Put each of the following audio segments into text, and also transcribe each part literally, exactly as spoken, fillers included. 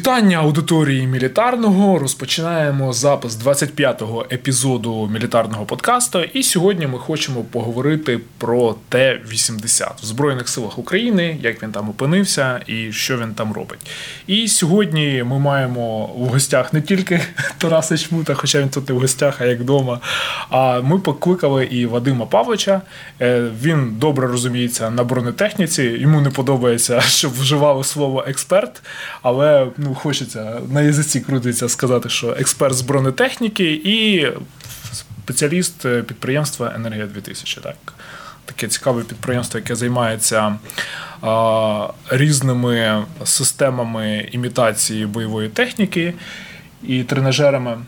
Вітання аудиторії Мілітарного. Розпочинаємо запис двадцять п'ятого епізоду Мілітарного подкасту. І сьогодні ми хочемо поговорити про Т вісімдесят в Збройних силах України, як він там опинився і що він там робить. І сьогодні ми маємо в гостях не тільки Тараса Чмута, хоча він тут не в гостях, а як вдома. А ми покликали і Вадима Павловича. Він добре розуміється на бронетехніці. Йому не подобається, щоб вживали слово «експерт», але ну, хочеться, на язиці крутиться сказати, що експерт з бронетехніки і спеціаліст підприємства «Енергія дві тисячі». Так? Таке цікаве підприємство, яке займається а, різними системами імітації бойової техніки і тренажерами.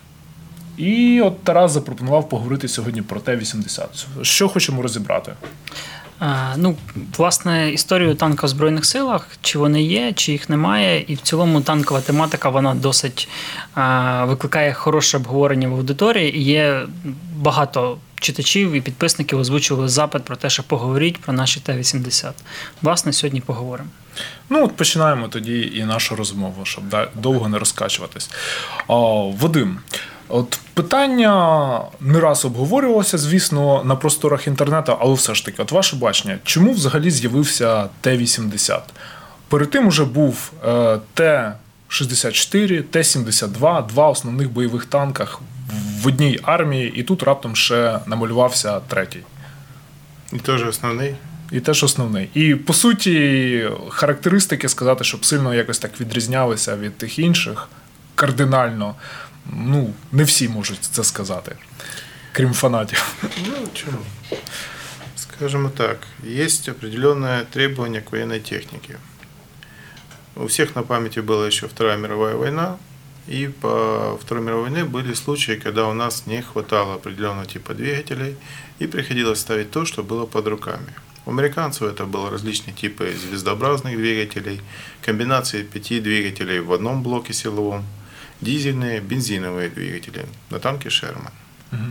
І от Тарас запропонував поговорити сьогодні про Т вісімдесят. Що хочемо розібрати? Ну, власне, історію танка в Збройних силах, чи вони є, чи їх немає, і в цілому танкова тематика, вона досить а, викликає хороше обговорення в аудиторії, і є багато читачів і підписників озвучували запит про те, що поговоріть про наші Т вісімдесят. Власне, сьогодні поговоримо. Ну, от починаємо тоді і нашу розмову, щоб довго не розкачуватись. О, Вадим, от питання не раз обговорювалося, звісно, на просторах інтернету, але все ж таки, от ваше бачення, чому взагалі з'явився Т вісімдесят? Перед тим уже був е, Т шістдесят чотири, Т сімдесят два, два основних бойових танках в одній армії, і тут раптом ще намалювався третій. І теж основний. І теж основний. І, по суті, характеристики сказати, щоб сильно якось так відрізнялися від тих інших, кардинально, ну, не всі можуть це сказати, крім фанатів. Ну, чому? Скажімо так, є определенне требування к воєнній техніці. У всіх на пам'яті була ще Вторая мировая війна, и по Второй мировой войне были случаи, когда у нас не хватало определенного типа двигателей, и приходилось ставить то, что было под руками. У американцев это были различные типы звездообразных двигателей, комбинации пяти двигателей в одном блоке силовом, дизельные, бензиновые двигатели на танке «Шерман». Угу.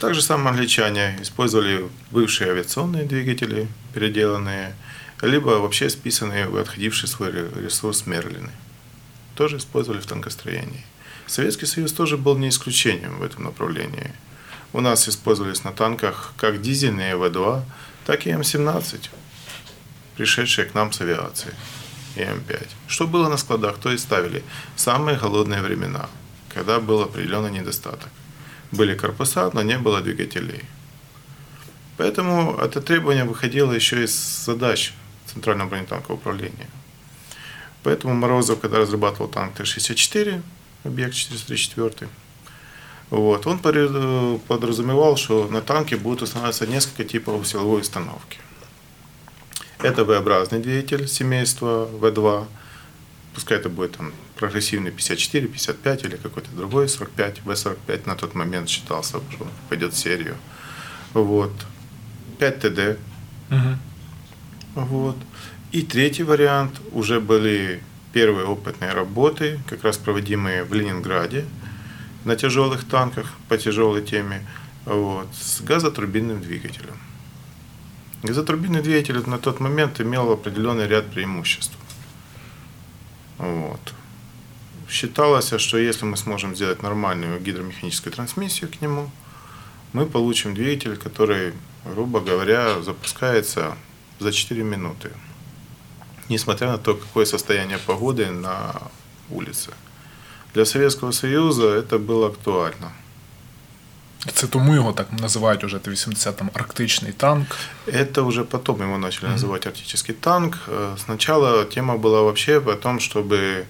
Также сами англичане использовали бывшие авиационные двигатели, переделанные, либо вообще списанные в отходивший свой ресурс «Мерлины». Тоже использовали в танкостроении. Советский Союз тоже был не исключением в этом направлении. У нас использовались на танках как дизельные В два, так и М семнадцать, пришедшие к нам с авиации, и М пять. Что было на складах, то и ставили. Самые голодные времена, когда был определенный недостаток. Были корпуса, но не было двигателей. Поэтому это требование выходило еще из задач Центрального бронетанкового управления. Поэтому Морозов, когда разрабатывал танк Т шістдесят чотири, объект чотириста тридцять чотири, вот, он подразумевал, что на танке будут устанавливаться несколько типов силовой установки. Это V-образный двигатель семейства В два, пускай это будет там прогрессивный п'ятдесят чотири, п'ятдесят п'ять или какой-то другой сорок п'ять, В сорок п'ять на тот момент считался, что он пойдет в серию. Вот. п'ять Т Д. Угу. Вот. И третий вариант, уже были первые опытные работы, как раз проводимые в Ленинграде на тяжелых танках, по тяжелой теме, вот, с газотурбинным двигателем. Газотурбинный двигатель на тот момент имел определенный ряд преимуществ. Вот. Считалось, что если мы сможем сделать нормальную гидромеханическую трансмиссию к нему, мы получим двигатель, который, грубо говоря, запускается за чотири минуты. Несмотря на то, какое состояние погоды на улице. Для Советского Союза это было актуально. Это тому его так называют уже, это Т вісімдесят, там, арктичный танк? Это уже потом его начали mm-hmm. называть арктический танк. Сначала тема была вообще о том, чтобы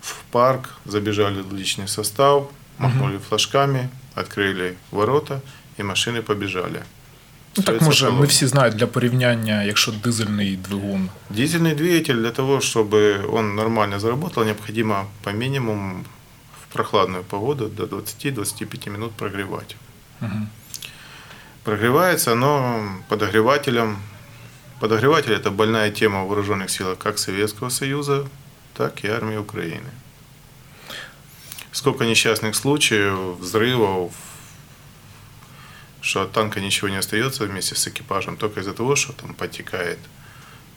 в парк забежали личный состав, махнули mm-hmm. флажками, открыли ворота и машины побежали. Ну, так, може, ми всі знають для порівняння, якщо дизельний двигун. Дизельний двигатель для того, щоб він нормально заработал, необходимо по мінімуму в прохладну погоду до двадцять-двадцять п'ять минут прогрівати. Угу. Прогрівається, но подогревателем. Подогреватель – это больная тема в вооруженных силах как Советского Союза, так и армии Украины. Сколько несчастных случаев, взрывов, что от танка ничего не остается вместе с экипажем, только из-за того, что там подтекает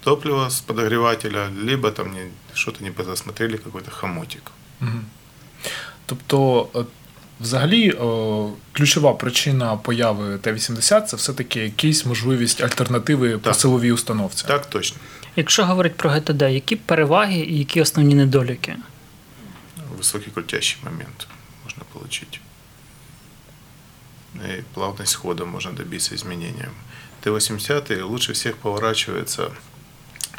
топливо с подогревателя, либо там что-то не посмотрели, какой-то хомутик. Угу. Тобто, взагалі, ключова причина появи Т-вісімдесят – це все-таки якісь можливість альтернативи по силовій установці. Так, точно. Якщо говорити про ГТД, які переваги і які основні недоліки? Високий крутящий момент можна отримати. И плавность хода можно добиться изменением. Т-восемьдесят лучше всех поворачивается.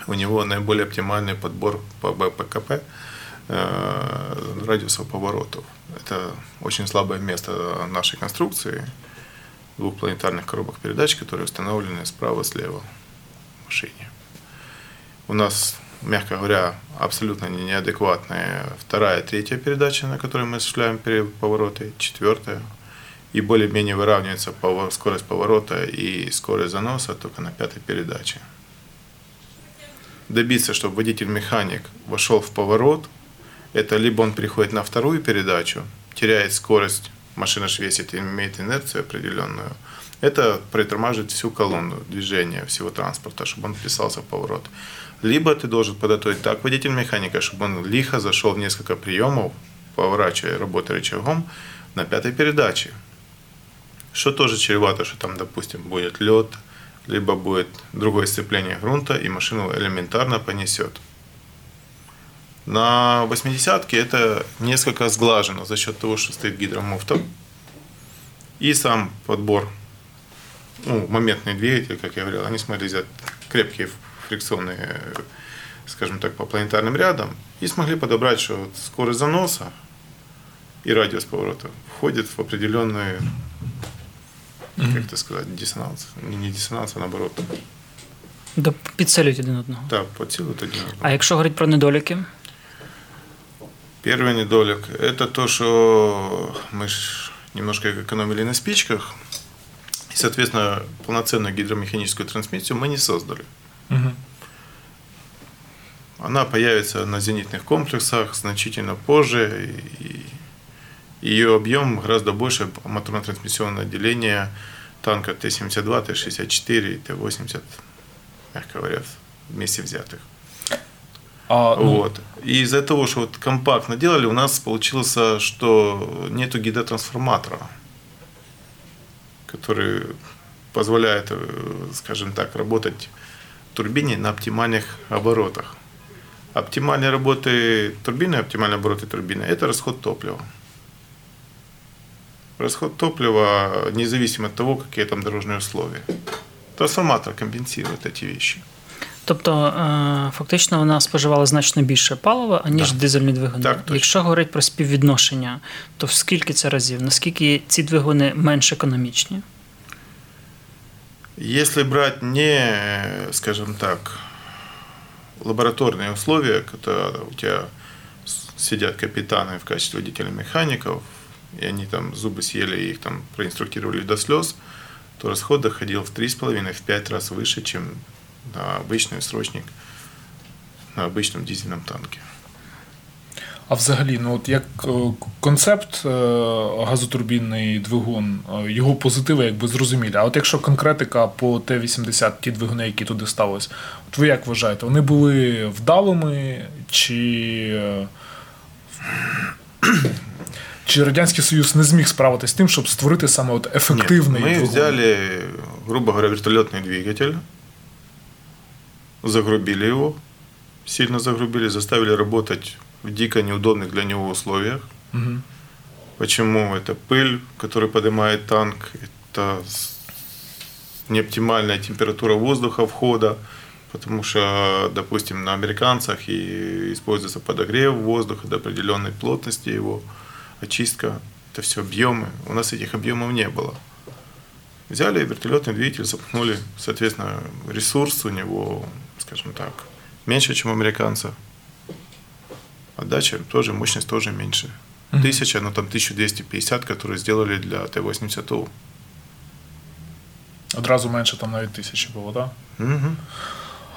У него наиболее оптимальный подбор по БПКП э, радиусов поворотов. Это очень слабое место нашей конструкции двух планетарных коробок передач, которые установлены справа и слева в машине. У нас, мягко говоря, абсолютно неадекватные вторая и третья передачи, на которой мы осуществляем повороты, четвертая. И более-менее выравнивается скорость поворота и скорость заноса только на пятой передаче. Добиться, чтобы водитель-механик вошел в поворот, это либо он переходит на вторую передачу, теряет скорость, машина швесит, имеет инерцию определенную. Это притормаживает всю колонну движения всего транспорта, чтобы он вписался в поворот. Либо ты должен подготовить так водитель-механика, чтобы он лихо зашел в несколько приемов, поворачивая, работая рычагом, на пятой передаче. Что тоже чревато, что там, допустим, будет лед, либо будет другое сцепление грунта, и машину элементарно понесет. На восьмидесятке это несколько сглажено за счет того, что стоит гидромуфта. И сам подбор, ну, моментный двигатель, как я говорил, они смогли взять крепкие фрикционные, скажем так, по планетарным рядам, и смогли подобрать, что вот скорость заноса и радиус поворота входит в определенные... Mm-hmm. Як це сказати, диссонанс. Не диссонанс, а наоборот. Да, підсилюють один одного. Так, да, підсилюють один одного. А якщо говорити про недоліки? Перший недолік – це те, що ми ж немножко економили на спичках. І, соответственно, повноцінну гідромеханічну трансмісію ми не создали. Mm-hmm. Вона появиться на зенітних комплексах значительно позже. І ее объем гораздо больше моторно-трансмиссионного отделения танка Т-семьдесят два, Т-шестьдесят четыре и Т-восемьдесят, мягко говоря, вместе взятых. А, ну... вот. И из-за того, что вот компактно делали, у нас получилось, что нету гидротрансформатора, который позволяет, скажем так, работать турбине на оптимальных оборотах. Оптимальные работы турбины, оптимальные обороты турбины – это расход топлива. Расход топлива, независимо от того, какие там дорожные условия. Трансформатор компенсирует эти вещи. Тобто, фактично, вона споживала значно більше палива, аніж так. дизельні двигуни. Так, якщо говорити про співвідношення, то в скільки це разів? Наскільки ці двигуни менш економічні? Якщо брати не, скажімо так, лабораторні условия, коли у тебе сидять капітани в качестве водителей-механіків, и они там зубы съели, и их там проинструктировали до слез, то расход доходил в три с половиной - пять раз выше, чем на обычный срочник на обычном дизельном танке. А взагалі, ну от як концепт газотурбінний двигун, його позитиви якби зрозумілі. А от якщо конкретика по Т-вісімдесят, ті двигуни, які туди ставились, от ви як вважаєте, вони були вдалими чи... Чи Радянський Союз не зміг справитися з тим, щоб створити саме от ефективний двигун? Ми взяли, грубо говоря, вертолетний двигатель, загрубили его, сильно загрубили, заставили работать в дико неудобных для него условиях. Угу. Почему? Это пыль, которую поднимает танк, это неоптимальная температура воздуха входа, потому что, допустим, на американцах и используется подогрев воздуха до определенной плотности его. Очистка, это все объемы. У нас этих объемов не было. Взяли вертолетный двигатель, запахнули, соответственно, ресурс у него, скажем так, меньше, чем у американца. Отдача тоже, мощность тоже меньше. Тысяча, но там тысяча двести пятьдесят, которые сделали для Т-восемьдесят У. Одразу меньше там навіть тисячі було, да? Угу.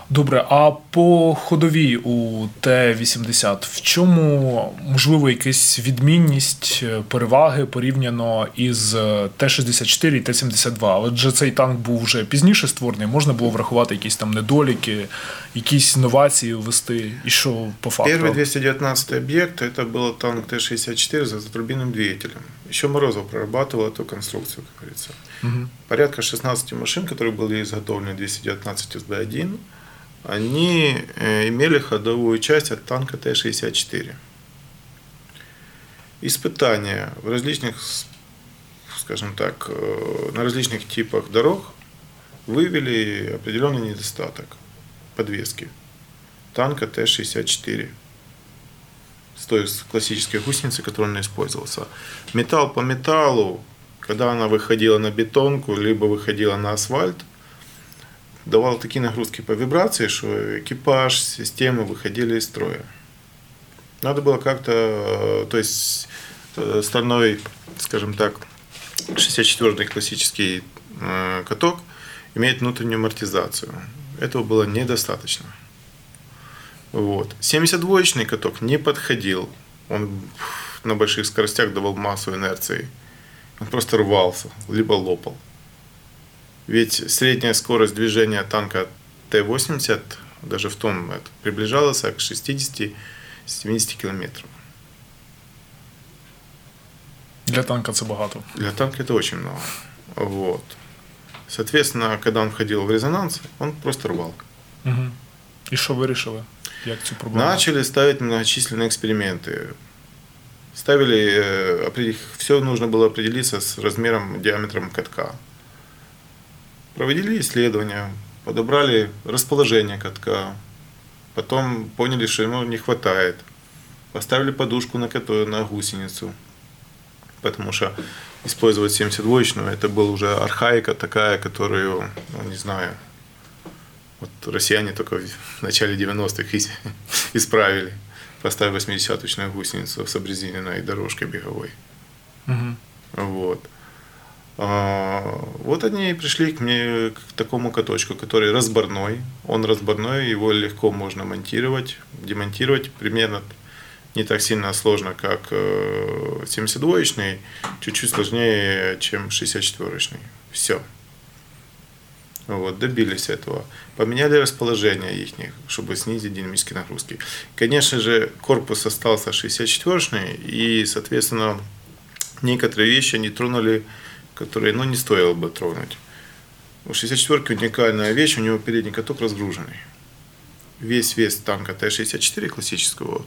Добре, а по ходовій у Т вісімдесят в чому, можливо, якась відмінність, переваги порівняно із Т шістдесят чотири і Т сімдесят два? Адже цей танк був вже пізніше створений, можна було врахувати якісь там недоліки, якісь новації ввести, і що по факту? Перший двести девятнадцатый объект – це був танк Т шістдесят чотири з турбінним двигателем. Ще Морозов прорабатывал эту конструкцию, как говорится. Угу. Порядка шестнадцати машин, которые были изготовлены двести девятнадцать эс бэ один, они имели ходовую часть от танка Т шестьдесят четыре. Испытания в различных, скажем так, на различных типах дорог выявили определенный недостаток подвески танка Т шестьдесят четыре. С той классической гусеницы, которая она использовалась. Металл по металлу, когда она выходила на бетонку, либо выходила на асфальт, давала такие нагрузки по вибрации, что экипаж, системы выходили из строя. Надо было как-то, то есть стальной, скажем так, шестьдесят четвёртый классический каток имеет внутреннюю амортизацию. Этого было недостаточно. Вот. семьдесят двоечный каток не подходил, он на больших скоростях давал массу инерции, он просто рвался, либо лопал. Ведь средняя скорость движения танка Т восемьдесят даже в том момент приближалась к шестидесяти-семидесяти километров. Для танка это много. Для танка это очень много. Вот. Соответственно, когда он входил в резонанс, он просто рвал. Угу. И что вы решили? Начали ставить многочисленные эксперименты. Ставили, все нужно было определиться с размером, диаметром катка. Проводили исследования, подобрали расположение катка, потом поняли, что ему не хватает. Поставили подушку на, кату, на гусеницу, потому что использовать семьдесят двоечную это была уже архаика такая, которую, ну, не знаю, вот россияне только в начале девяностых исправили, поставив восьмидесяточную гусеницу с обрезиненной дорожкой беговой. Угу. Вот. А, вот они и пришли к мне к такому каточку, который разборной. Он разборной, его легко можно монтировать, демонтировать. Примерно не так сильно сложно, как семьдесят двоечный, чуть-чуть сложнее, чем шестьдесят четвёртый. Все. Вот, добились этого. Поменяли расположение их, чтобы снизить динамические нагрузки. Конечно же, корпус остался шестьдесят четвёртый, и, соответственно, некоторые вещи они тронули, которые, ну, не стоило бы тронуть. У шестьдесят четвёртки уникальная вещь, у него передний каток разгруженный. Весь вес танка Т шестьдесят четыре классического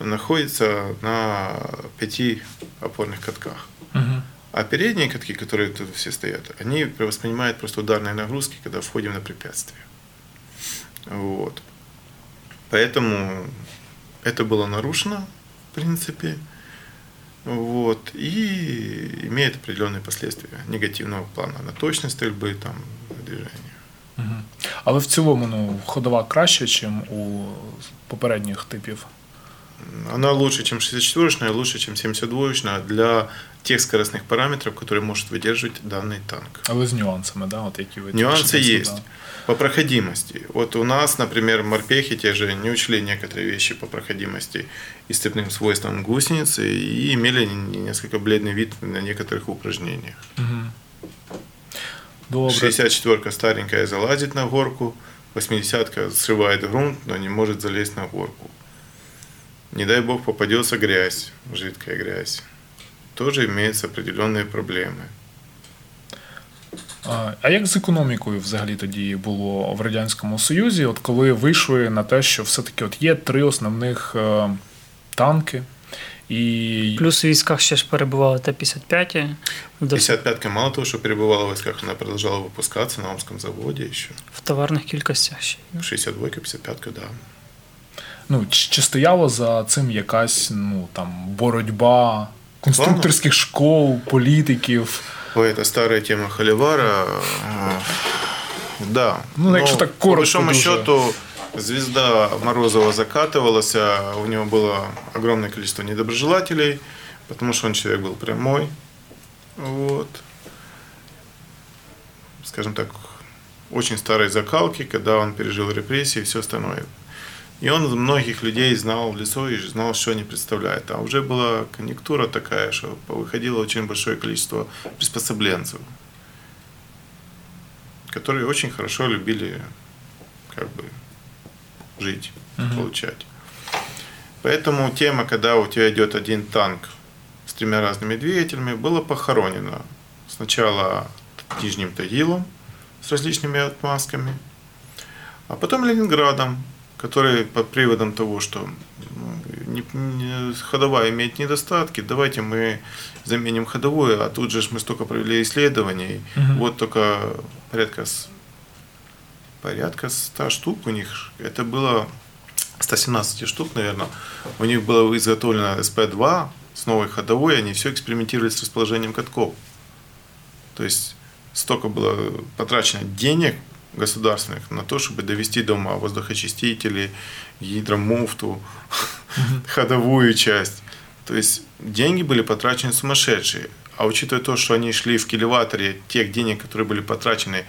находится на пяти опорных катках. Угу. А передние катки, которые тут все стоят, они воспринимают просто ударные нагрузки, когда входим на препятствие. Вот. Поэтому это было нарушено, в принципе, вот, и имеет определенные последствия негативного плана на точность стрельбы, там, на движение. Угу. Але в цілому, ну, ходова краще, ніж у попередніх типів? Она лучше, чем шестьдесят четвёртая, лучше, чем семьдесят двоечная для тех скоростных параметров, которые может выдерживать данный танк. А вы с нюансами, да? Вот такие нюансы есть. Да. По проходимости. Вот у нас, например, морпехи те же не учли некоторые вещи по проходимости и степным свойствам гусеницы и имели несколько бледный вид на некоторых упражнениях. Угу. шестьдесят четвёрка старенькая залазит на горку, восьмидесятка срывает грунт, но не может залезть на горку. Не дай бог попадется грязь, жидкая грязь. Тоже имеются определенные проблемы. А як з економікою взагалі тоді було в Радянському Союзі, от коли вийшли на те, що все-таки от є три основних е, танки? І... Плюс в військах ще ж перебувала Т пятьдесят пять. пятьдесят пятка мало того, що перебувала в військах, вона продовжала випускатися на Омському заводі ще. В товарних кількостях ще. шестьдесят двойка, пятьдесят пятка, да. Ну, чи стояла за цим якась, ну, там, боротьба конструкторських школ, політиків? Ой, це стара тема Холивара. Да. Ну, якщо так коротко. По большому счету, звезда Морозова закатывалася, у него было огромное количество недоброжелателей, потому что он человек был прямой. Вот. Скажем так, очень старой закалки, когда он пережил репрессии и все остальное. И он многих людей знал в лицо и знал, что они представляют. А уже была конъюнктура такая, что выходило очень большое количество приспособленцев, которые очень хорошо любили как бы жить, угу. получать. Поэтому тема, когда у тебя идет один танк с тремя разными двигателями, была похоронена сначала Нижним Тагилом с различными отмазками, а потом Ленинградом, который под приводом того, что ну, не, ходовая имеет недостатки, давайте мы заменим ходовую, а тут же мы столько провели исследований, угу. вот только порядка, порядка ста штук у них, это было сто семнадцать штук, наверное, у них было изготовлено эс пэ два с новой ходовой, они все экспериментировали с расположением катков. То есть столько было потрачено денег государственных на то, чтобы довести до ума воздухоочистители, гидромуфту, ходовую часть. То есть деньги были потрачены сумасшедшие. А учитывая то, что они шли в килеваторе тех денег, которые были потрачены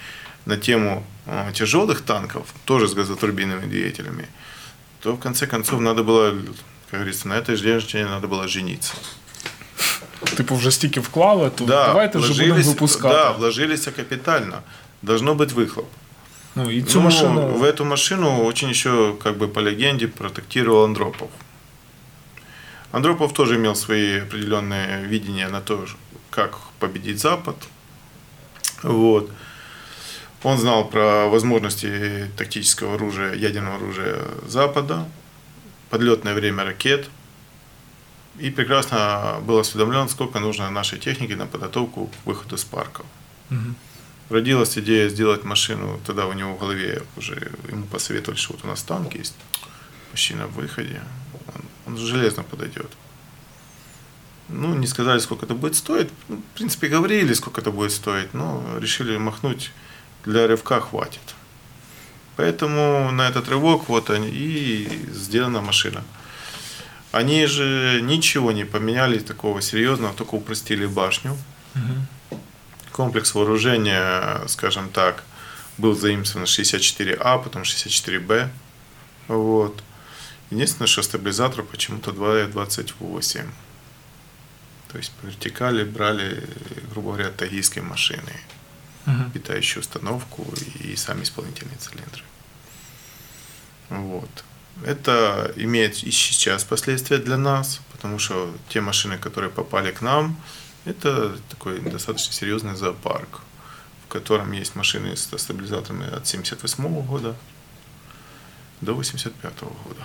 на тему тяжелых танков, тоже с газотурбинными двигателями, то в конце концов надо было, как говорится, на этой женщине надо было жениться. Типу вже стільки вклали, то да, давайте вже будемо випускати. Да, вложилися капітально. Должно быть выхлоп. Ну, и цю ну, машину... В эту машину очень еще, как бы по легенде, протектировал Андропов. Андропов тоже имел свои определенные видения на то, как победить Запад. Вот. Он знал про возможности тактического оружия, ядерного оружия Запада, подлетное время ракет. И прекрасно был осведомлен, сколько нужно нашей техники на подготовку к выходу из парков. Угу. Родилась идея сделать машину, тогда у него в голове уже, ему посоветовали, что вот у нас танк есть, почти на выходе, он, он железно подойдет. Ну, не сказали, сколько это будет стоить, ну, в принципе, говорили, сколько это будет стоить, но решили махнуть, для рывка хватит. Поэтому на этот рывок вот они и сделана машина. Они же ничего не поменяли такого серьезного, только упростили башню. Угу. Комплекс вооружения, скажем так, был заимствован шестьдесят четыре А, потом шестьдесят четыре Б. Вот. Единственное, что стабилизатор почему-то два двадцать восемь. То есть по вертикали брали, грубо говоря, тагильские машины, угу. питающую установку и сами исполнительные цилиндры. Вот. Это имеет и сейчас последствия для нас, потому что те машины, которые попали к нам, это такой достаточно серьезный зоопарк, в котором есть машины с стабилизаторами от тисяча дев'ятсот сімдесят восьмого года до тисяча дев'ятсот вісімдесят п'ятого года.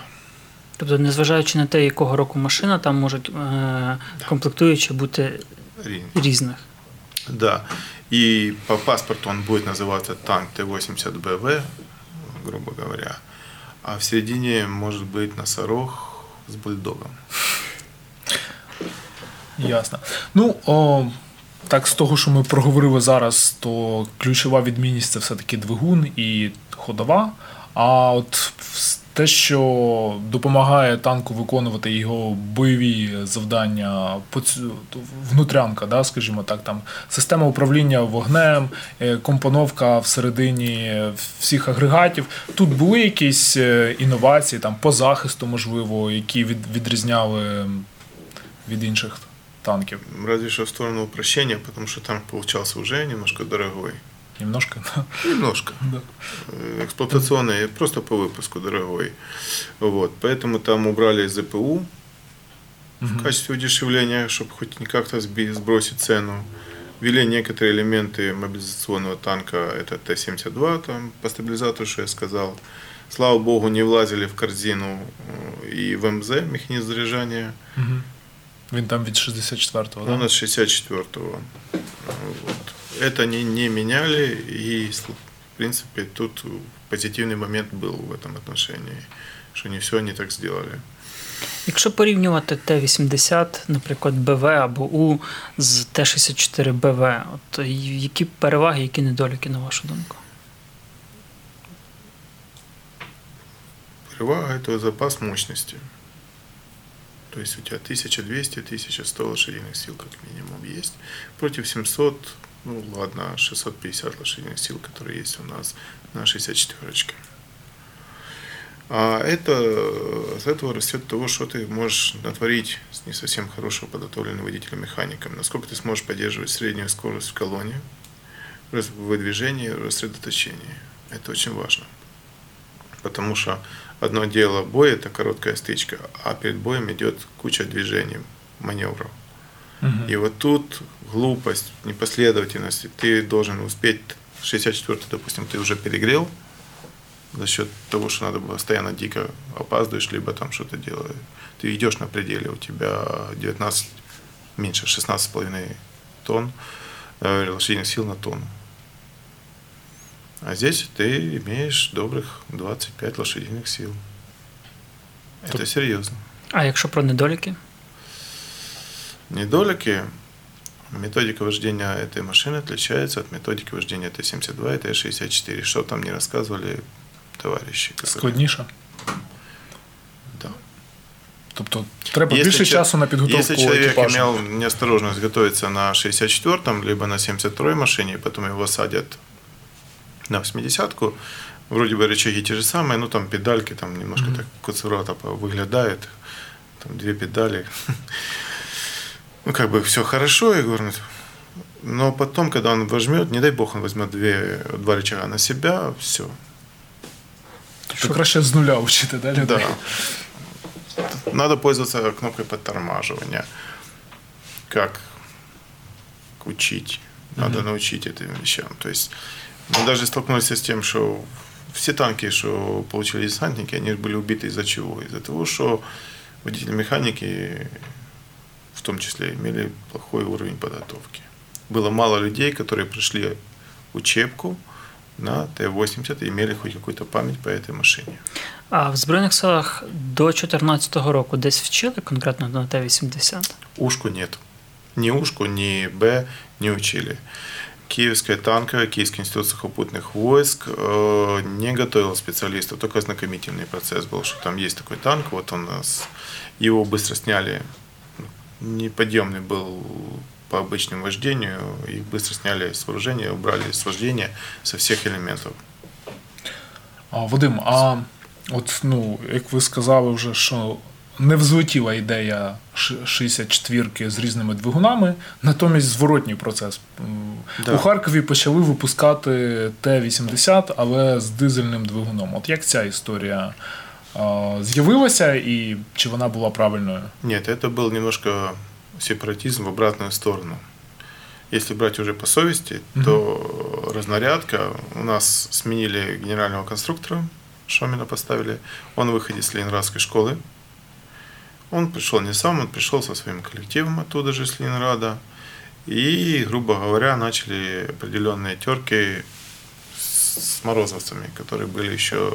Тобто, незважаючи на те, якого року машина, там можуть е- да. комплектуючі бути різних. різних. Да. И по паспорту он будет называться танк Т восемьдесят Б В, грубо говоря. А в середине может быть носорог с бульдогом. Ясно. Ну, о, так з того, що ми проговорили зараз, то ключова відмінність – це все-таки двигун і ходова. А от те, що допомагає танку виконувати його бойові завдання, внутрянка, да, скажімо так, там система управління вогнем, компоновка всередині всіх агрегатів. Тут були якісь інновації, там по захисту, можливо, які відрізняли від інших танків? Разве що в сторону упрощення, тому що танк получався вже немножко дорогой. Немножко? Немножко. Да. Эксплуатационный, просто по выпуску дорогой. Вот. Поэтому там убрали ЗПУ угу. в качестве удешевления, чтобы хоть как-то сбросить цену. Ввели некоторые элементы мобилизационного танка, это Т семьдесят два, там, по стабилизатору, что я сказал. Слава богу, не влазили в корзину и в МЗ, механизм заряжания. Угу. Він там від шістдесят четвертого, да? Он от шістдесят четвертого. Вот. Это они не меняли, и, в принципе, тут позитивный момент был в этом отношении, что не все они так сделали. Якщо порівнювати Т вісімдесят, наприклад, БВ або У з Т шістдесят чотири Б В, от які переваги, які недоліки, на вашу думку? Перевага – это запас мощности. То есть у тебя тысяча двести - тысяча сто лошадиных сил как минимум есть, против семисот ну ладно, шестьсот пятьдесят лошадиных сил, которые есть у нас на шестьдесят четвёрочке. А это от этого растет того, что ты можешь натворить с не совсем хорошего подготовленного водителя-механиком. Насколько ты сможешь поддерживать среднюю скорость в колонне, выдвижении, рассредоточении. Это очень важно. Потому что одно дело бой – это короткая стычка, а перед боем идет куча движений, маневров. Угу. И вот тут глупость, непоследовательность. Ты должен успеть, шестьдесят четвёртый, допустим, ты уже перегрел за счет того, что надо было постоянно дико опаздываешь, либо там что-то делаешь. Ты идешь на пределе, у тебя девятнадцать, меньше шестнадцать с половиной тонн лошадиных сил на тонну. А здесь ты имеешь добрих двадцять п'ять лошадиних сил. Це Тоб... серйозно. А якщо про недоліки? Недоліки. Методика вождения этой машины отличается от методики вождения Т-семьдесят два и Т-шестьдесят четыре. Что там не рассказывали товарищи? Складніше? Да. Тобто треба если більше ч... часу на підготовку екіпажу. Если человек экипажа. Имел неосторожность готовиться на шестьдесят четвёртом, либо на семьдесят второй машине, потом его садят на восьмидесятку, вроде бы рычаги те же самые, но там педальки там немножко mm-hmm. так куцевато выглядают, там две педали, ну как бы все хорошо, я говорю, но потом, когда он возьмет, не дай бог, он возьмет две, два рычага на себя, все. Что краще с нуля учить, да? Да. Надо пользоваться кнопкой подтормаживания. Как учить? Надо mm-hmm. научить этим вещам. То есть мы даже столкнулись с тем, что все танки, что получили десантники, они были убиты из-за чего? Из-за того, что водители-механики в том числе имели плохой уровень подготовки. Было мало людей, которые пришли учебку на Т-восемьдесят и имели хоть какую-то память по этой машине. А в Збройних силах до дві тисячі чотирнадцятого року десь вчили конкретно на Т-вісімдесят? Ушку нет. Ни Ушку, ни Б не учили. Киевская танковая, Киевский институт сухопутных войск э, не готовил специалистов, только ознакомительный процесс был, что там есть такой танк, вот он нас, его быстро сняли, неподъемный был по обычному вождению, их быстро сняли с вооружения, убрали с вождения со всех элементов. А, Вадим, а от, ну, як ви сказали вже, що не взлетіла ідея шістдесят четвірки з різними двигунами, натомість зворотній процес. Да. У Харкові почали випускати Т-вісімдесят, але з дизельним двигуном. От як ця історія а, з'явилася і чи вона була правильною? Ні, це був немножко сепаратизм в обратну сторону. Если брать уже по совести, mm-hmm. то разнарядка. У нас сменили генерального конструктора, Шомина поставили. Он выходит с Ленинградской школы. Он пришел не сам, он пришел со своим коллективом оттуда же, с Ленинграда. И, грубо говоря, начали определенные терки с морозовцами, которые были еще...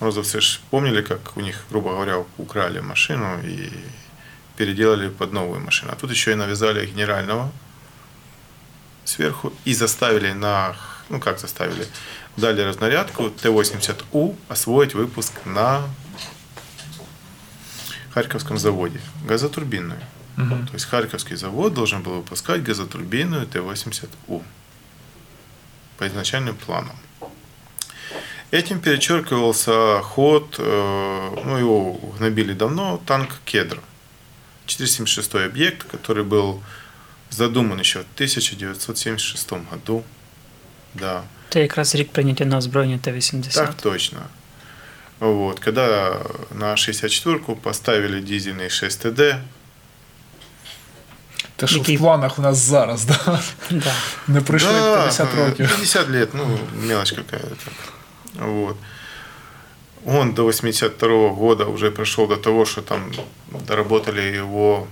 Морозовцы же помнили, как у них, грубо говоря, украли машину и переделали под новую машину. А тут еще и навязали генерального сверху и заставили на... Ну, как заставили? Дали разнарядку Т-восемьдесят У освоить выпуск на... Харьковском заводе, газотурбинную. Uh-huh. То есть Харьковский завод должен был выпускать газотурбинную Т-восемьдесят У по изначальным планам. Этим перечеркивался ход, ну его гнобили давно, танк «Кедр». четыреста семьдесят шестой объект, который был задуман еще в тысяча девятьсот семьдесят шестом году. Да. Это как раз рік принятия на озброєння Т-вісімдесят. Так точно. Вот, когда на шістдесят четвёрку поставили дизельний шість Т Д. Те, що в планах у нас зараз, да? Да. Не пройшли да, п'ятдесят років. п'ятдесят лет, ну, мелочь какая-то. Вот. Он до восемьдесят второго года уже пришел до того, что там доработали его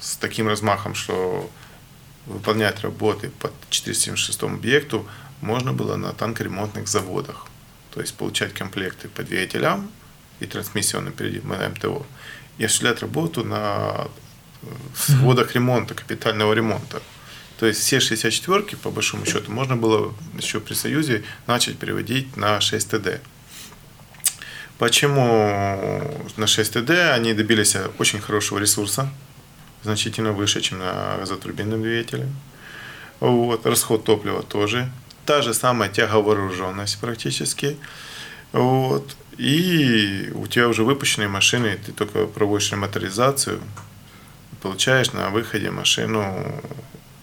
с таким размахом, что выполнять работы по четыреста семьдесят шестому объекту можно было на танкоремонтных заводах. То есть получать комплекты по двигателям и трансмиссионным передвижным МТО и осуществлять работу на сводах ремонта, капитального ремонта. То есть все шестьдесят четвёрки, по большому счету, можно было еще при Союзе начать переводить на шесть Т Д. Почему на шесть Т Д? Они добились очень хорошего ресурса, значительно выше, чем на газотурбинном двигателе. Вот, расход топлива тоже. Та же самая тяговооруженность практически. Вот. И у тебя уже выпущенные машины, ты только проводишь моторизацию, получаешь на виході машину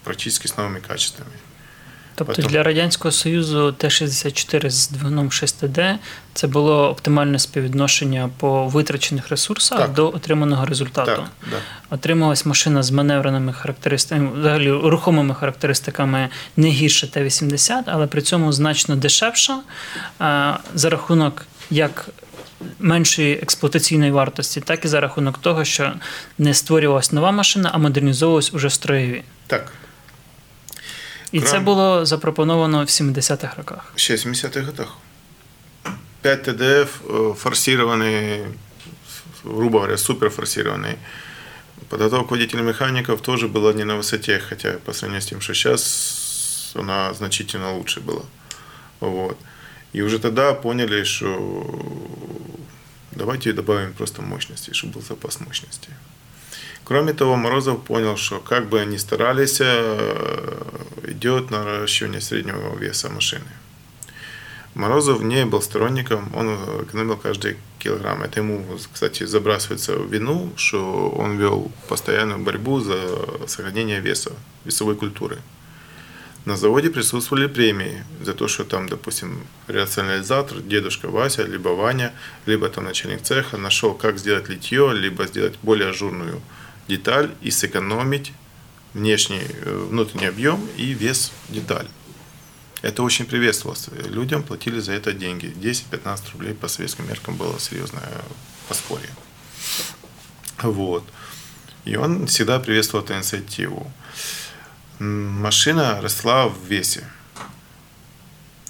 практично з новими качествами. Тобто Потом... для Радянського Союзу Т-шістдесят чотири з двигуном шість Т Д це було оптимальне співвідношення по витрачених ресурсах так. до отриманого результату. Так, да. Отрималась машина з маневреними характеристиками, взагалі рухомими характеристиками не гірше Т-вісімдесят, але при цьому значно дешевша за рахунок як меншої експлуатаційної вартості, так і за рахунок того, що не створювалася нова машина, а модернізовувалась уже строєві. Так. І Крам... це було запропоновано в сімдесятих роках. В сімдесятих роках. п'ять Т Д Ф форсирований, грубо говоря, суперфорсированный. Подготовка водителей-механиков тоже была не на высоте, хотя по сравнению с тем, что сейчас, она значительно лучше была. Вот. И уже тогда поняли, что давайте добавим просто мощности, чтобы был запас мощности. Кроме того, Морозов понял, что как бы они старались, идет наращивание среднего веса машины. Морозов не был сторонником, он экономил каждый килограмм. Это ему, кстати, забрасывается в вину, что он вел постоянную борьбу за сохранение веса, весовой культуры. На заводе присутствовали премии за то, что там, допустим, рационализатор, дедушка Вася, либо Ваня, либо там начальник цеха нашел, как сделать литье, либо сделать более ажурную деталь и сэкономить внешний, внутренний объем и вес детали. Это очень приветствовалось. Людям платили за это деньги. десять-пятнадцать рублей по советским меркам было серьезное подспорье. Вот. И он всегда приветствовал эту инициативу. Машина росла в весе.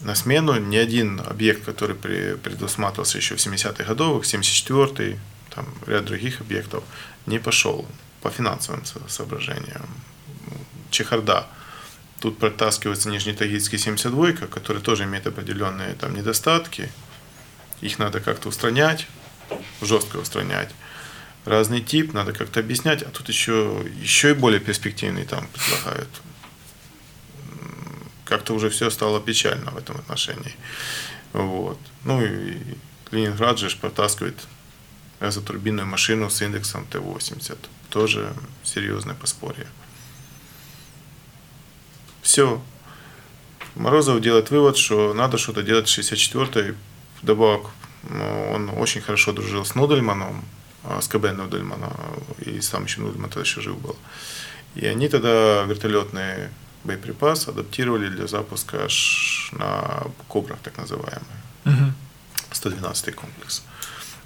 На смену ни один объект, который предусматривался еще в семидесятых годах, семьдесят четвёртый, там ряд других объектов, не пошел по финансовым соображениям. Чехарда. Тут протаскивается Нижнетагильский семьдесят два, который тоже имеет определенные там недостатки. Их надо как-то устранять, жестко устранять. Разный тип, надо как-то объяснять, а тут еще, еще и более перспективный там предлагают. Как-то уже все стало печально в этом отношении. Вот. Ну и Ленинград же протаскивает газотурбинную машину с индексом Т-восемьдесят. Тоже серьезное поспорье. Все. Морозов делает вывод, что надо что-то делать с шестьдесят четвёртой. Вдобавок, он очень хорошо дружил с Нудельманом, с КБ Нудельмана, и сам еще Нудельман тогда еще жив был. И они тогда вертолетный боеприпас адаптировали для запуска аж на Кобрах, так называемый, uh-huh. сто двенадцатый комплекс.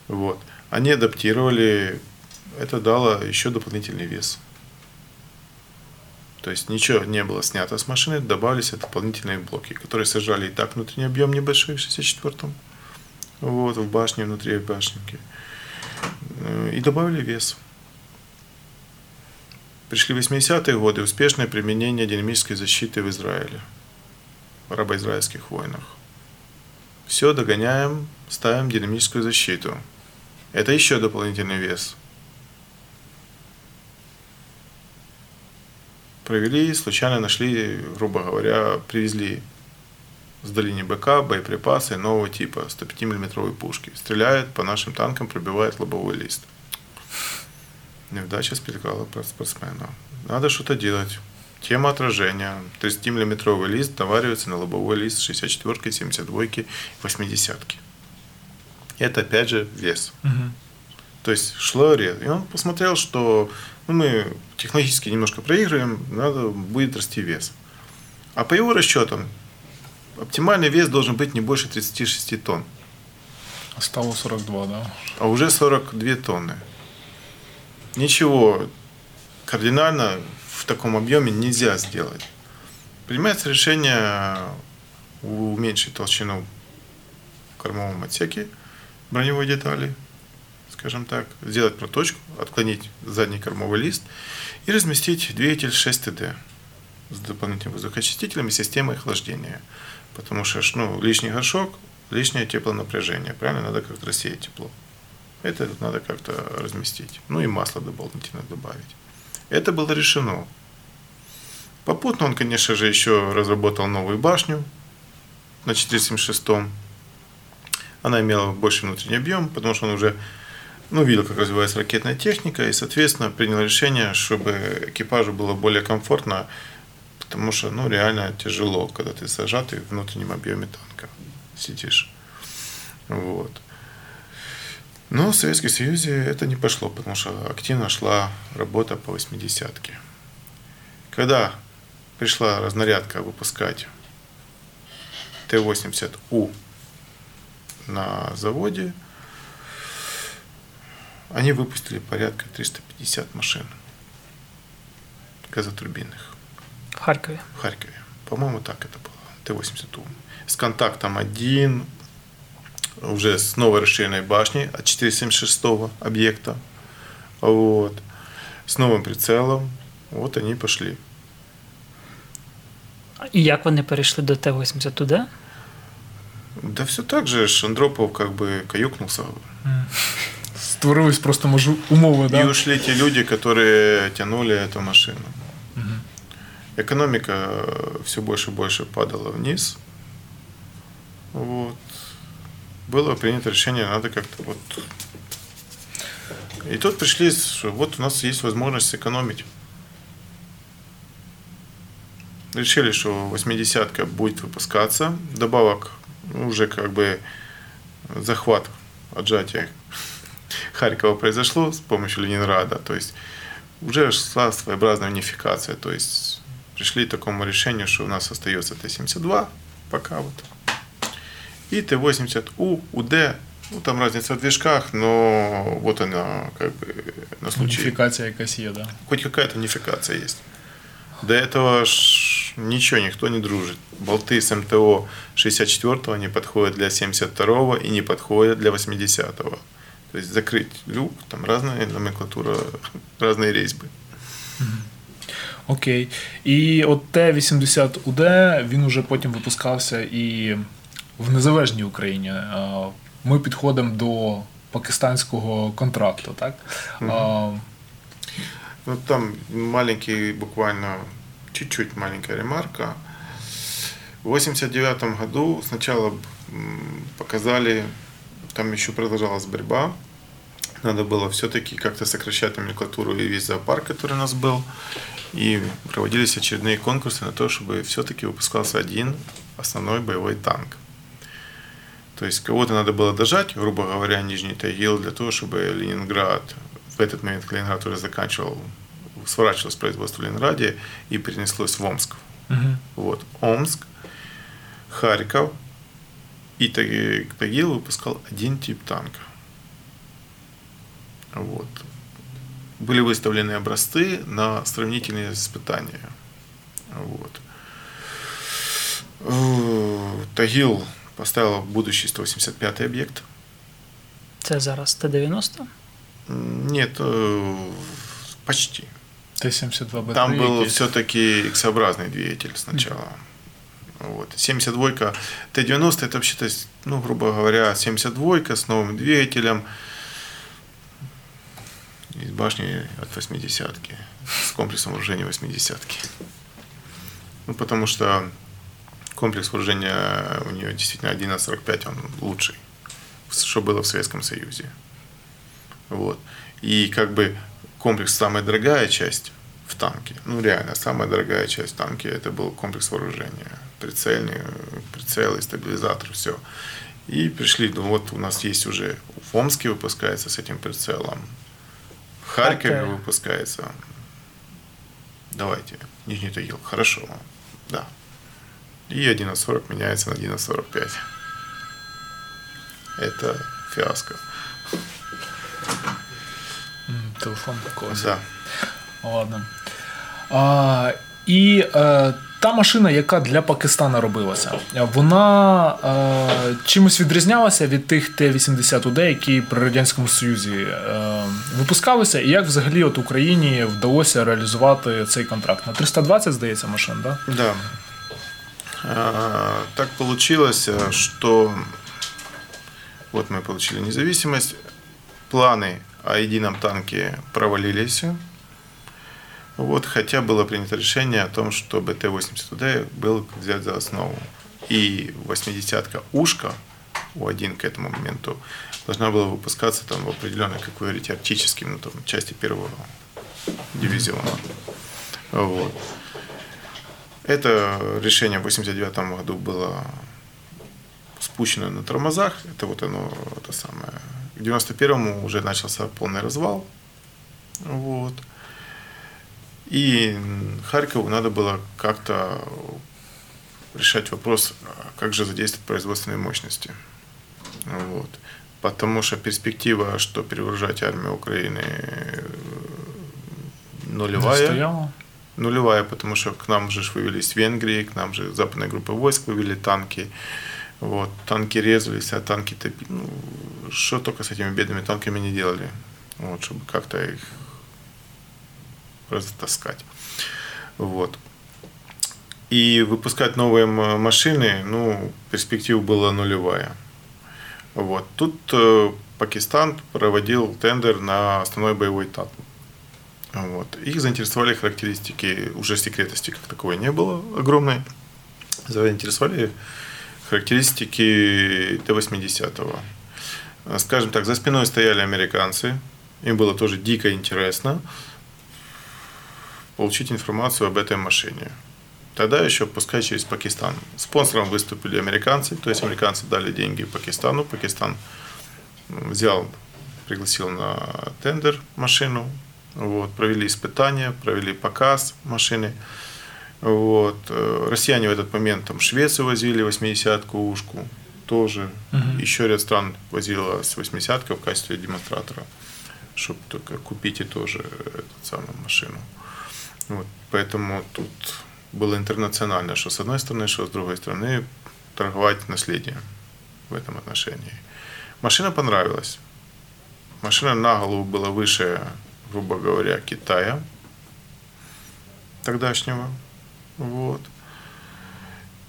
Вот. Они адаптировали, это дало еще дополнительный вес. То есть ничего не было снято с машины, добавились дополнительные блоки, которые сажали и так внутренний объем небольшой в шестьдесят четвёртом, вот, в башне, внутри башенки. И добавили вес. Пришли восьмидесятые годы, успешное применение динамической защиты в Израиле, в арабо-израильских войнах. Все, догоняем, ставим динамическую защиту. Это еще дополнительный вес. Провели, случайно нашли, грубо говоря, привезли с долины БК боеприпасы нового типа, сто пятимиллиметровой пушки. Стреляет по нашим танкам, пробивает лобовой лист. Неудача спеткала спортсмена. Надо что-то делать. Тема отражения. тридцатимиллиметровый лист наваривается на лобовой лист шестьдесят четвёртки, семьдесят двойки, восьмидесятки. Это опять же вес. Угу. То есть шло ред. И он посмотрел, что ну, мы технологически немножко проигрываем, надо будет расти вес. А по его расчетам, оптимальный вес должен быть не больше тридцати шести тонн. А стало сорок два, да? А уже сорок две тонны. Ничего кардинально в таком объеме нельзя сделать. Принимается решение уменьшить толщину в кормовом отсеке броневой детали, скажем так, сделать проточку, отклонить задний кормовой лист и разместить двигатель шесть Т Д с дополнительным воздухоочистителем и системой охлаждения. Потому что ну, лишний горшок, лишнее теплонапряжение. Правильно, надо как-то рассеять тепло. Это надо как-то разместить. Ну и масло дополнительно добавить. Это было решено. Попутно он, конечно же, еще разработал новую башню на четыреста семьдесят шестом. Она имела больше внутренний объем, потому что он уже ну, видел, как развивается ракетная техника, и, соответственно, принял решение, чтобы экипажу было более комфортно, потому что ну, реально тяжело, когда ты сажатый в внутреннем объеме танка сидишь. Вот. Но в Советском Союзе это не пошло, потому что активно шла работа по восьмидесятке. Когда пришла разнарядка выпускать Т восемьдесят У на заводе, они выпустили порядка триста пятьдесят машин газотурбинных. В Харькове? В Харькове. По-моему, так это было. Т восемьдесят У. С контактом один, уже с новой расширенной башней от четыреста семьдесят шестого объекта. Вот. С новым прицелом. От вони пішли. І як вони перейшли до Т-восемьдесят туди? Да все так же. Андропов как бы каюкнулся. Mm. Створились просто можу... умови, да? И ушли те люди, которые тянули эту машину. Mm-hmm. Экономика все больше и больше падала вниз. Вот. Было принято решение, надо как-то вот... И тут пришли, что вот у нас есть возможность сэкономить. Решили, что восьмидесятка будет выпускаться. Добавок уже как бы захват, отжатие Харькова произошло с помощью Ленинграда. То есть уже шла своеобразная унификация. То есть пришли к такому решению, что у нас остается Т-семьдесят два пока вот. И Т-восемьдесят У, УД. Ну, там разница в движках, но вот она как бы на случай. Унификация и косье, да. Хоть какая-то унификация есть. До этого ж ничего, никто не дружит. Болты с МТО шестьдесят четвёртого не подходят для семьдесят второго и не подходят для восьмидесятого. То есть закрыть люк, там разная номенклатура, разные резьбы. Окей. Okay. І от Т-вісімдесят У Д, він уже потім випускався і в незалежній Україні. Ми підходимо до пакистанського контракту, так? Mm-hmm. Ну, там маленький, буквально чуть-чуть маленькая ремарка. В восемьдесят девятом году сначала показали, там еще продолжалась борьба. Надо было все-таки как-то сокращать номенклатуру и весь зоопарк, который у нас был. И проводились очередные конкурсы на то, чтобы все-таки выпускался один основной боевой танк. То есть кого-то надо было дожать, грубо говоря, Нижний Тагил, для того, чтобы Ленинград... В этот момент Ленинград уже заканчивал, сворачивалось производство в Ленинграде и перенеслось в Омск. Uh-huh. Вот. Омск, Харьков и Тагил выпускал один тип танка. Вот. Были выставлены образцы на сравнительные испытания. Вот. Тагил поставил в будущий сто восемьдесят пятый объект. Это зараз Т-девяносто? Нет, почти. Т-семьдесят два Б. Там был все-таки Х-образный двигатель сначала. Mm. Вот. семьдесят два. Т-девяносто это вообще-то, ну, грубо говоря, семьдесят два с новым двигателем из башни от восьмидесятки. С комплексом вооружения восьмидесятки. Ну, потому что комплекс вооружения у нее действительно одиннадцать сорок пять, он лучший, что было в Советском Союзе. Вот. И как бы комплекс, самая дорогая часть в танке, ну реально, самая дорогая часть в танке, это был комплекс вооружения, прицельный, прицелы, стабилизатор, все. И пришли, ну вот у нас есть уже, в Омске выпускается с этим прицелом, в Харькове okay. выпускается, давайте, Нижний Тагил, хорошо, да. И одиннадцать сорок меняется на одиннадцать сорок пять. Это фиаско. Телефон когось. Да. Ладно. А, і е, та машина, яка для Пакистана робилася, вона е, чимось відрізнялася від тих Т-вісімдесят У Д, які при Радянському Союзі е, випускалися, і як взагалі от Україні вдалося реалізувати цей контракт? На триста двадцять, здається, машин, да? Да. А, так получилось, що от ми отримали незалежність, плани о едином танке провалились. Вот, хотя было принято решение о том, чтобы Т восемьдесят У Д был взят за основу. И восьмидесятка Ушка, У один к этому моменту, должна была выпускаться там в определенной, как вы говорите, арктической ну, там, части первого дивизиона. Вот. Это решение в восемьдесят девятом году было спущено на тормозах. Это вот оно, это самое. К девяносто первому уже начался полный развал. Вот. И Харькову надо было как-то решать вопрос, как же задействовать производственные мощности. Вот. Потому что перспектива, что перевооружать армию Украины, нулевая. Нулевая, потому что к нам же вывели с Венгрии, к нам же западной группы войск вывели танки. Вот. Танки резались, а танки топили. Ну, что только с этими бедными танками не делали, вот, чтобы как-то их разтаскать. Вот. И выпускать новые машины, ну, перспектива была нулевая. Вот. Тут э, Пакистан проводил тендер на основной боевой танк. Вот. Их заинтересовали характеристики, уже секретности как таковой не было огромной, заинтересовали характеристики Т восемьдесят. Скажем так, за спиной стояли американцы, им было тоже дико интересно получить информацию об этой машине. Тогда еще пускай через Пакистан. Спонсором выступили американцы, то есть американцы дали деньги Пакистану, Пакистан взял, пригласил на тендер машину. Вот, провели испытания, провели показ машины. Вот. Россияне в этот момент там Швецию возили восьмидесятку, Ушку тоже. Угу. Еще ряд стран возила с восьмидесяткой в качестве демонстратора, чтобы только купить и тоже эту самую машину. Вот. Поэтому тут было интернационально, что с одной стороны, что с другой стороны, торговать наследием в этом отношении. Машина понравилась. Машина на голову была выше, грубо говоря, Китая тогдашнего. Вот.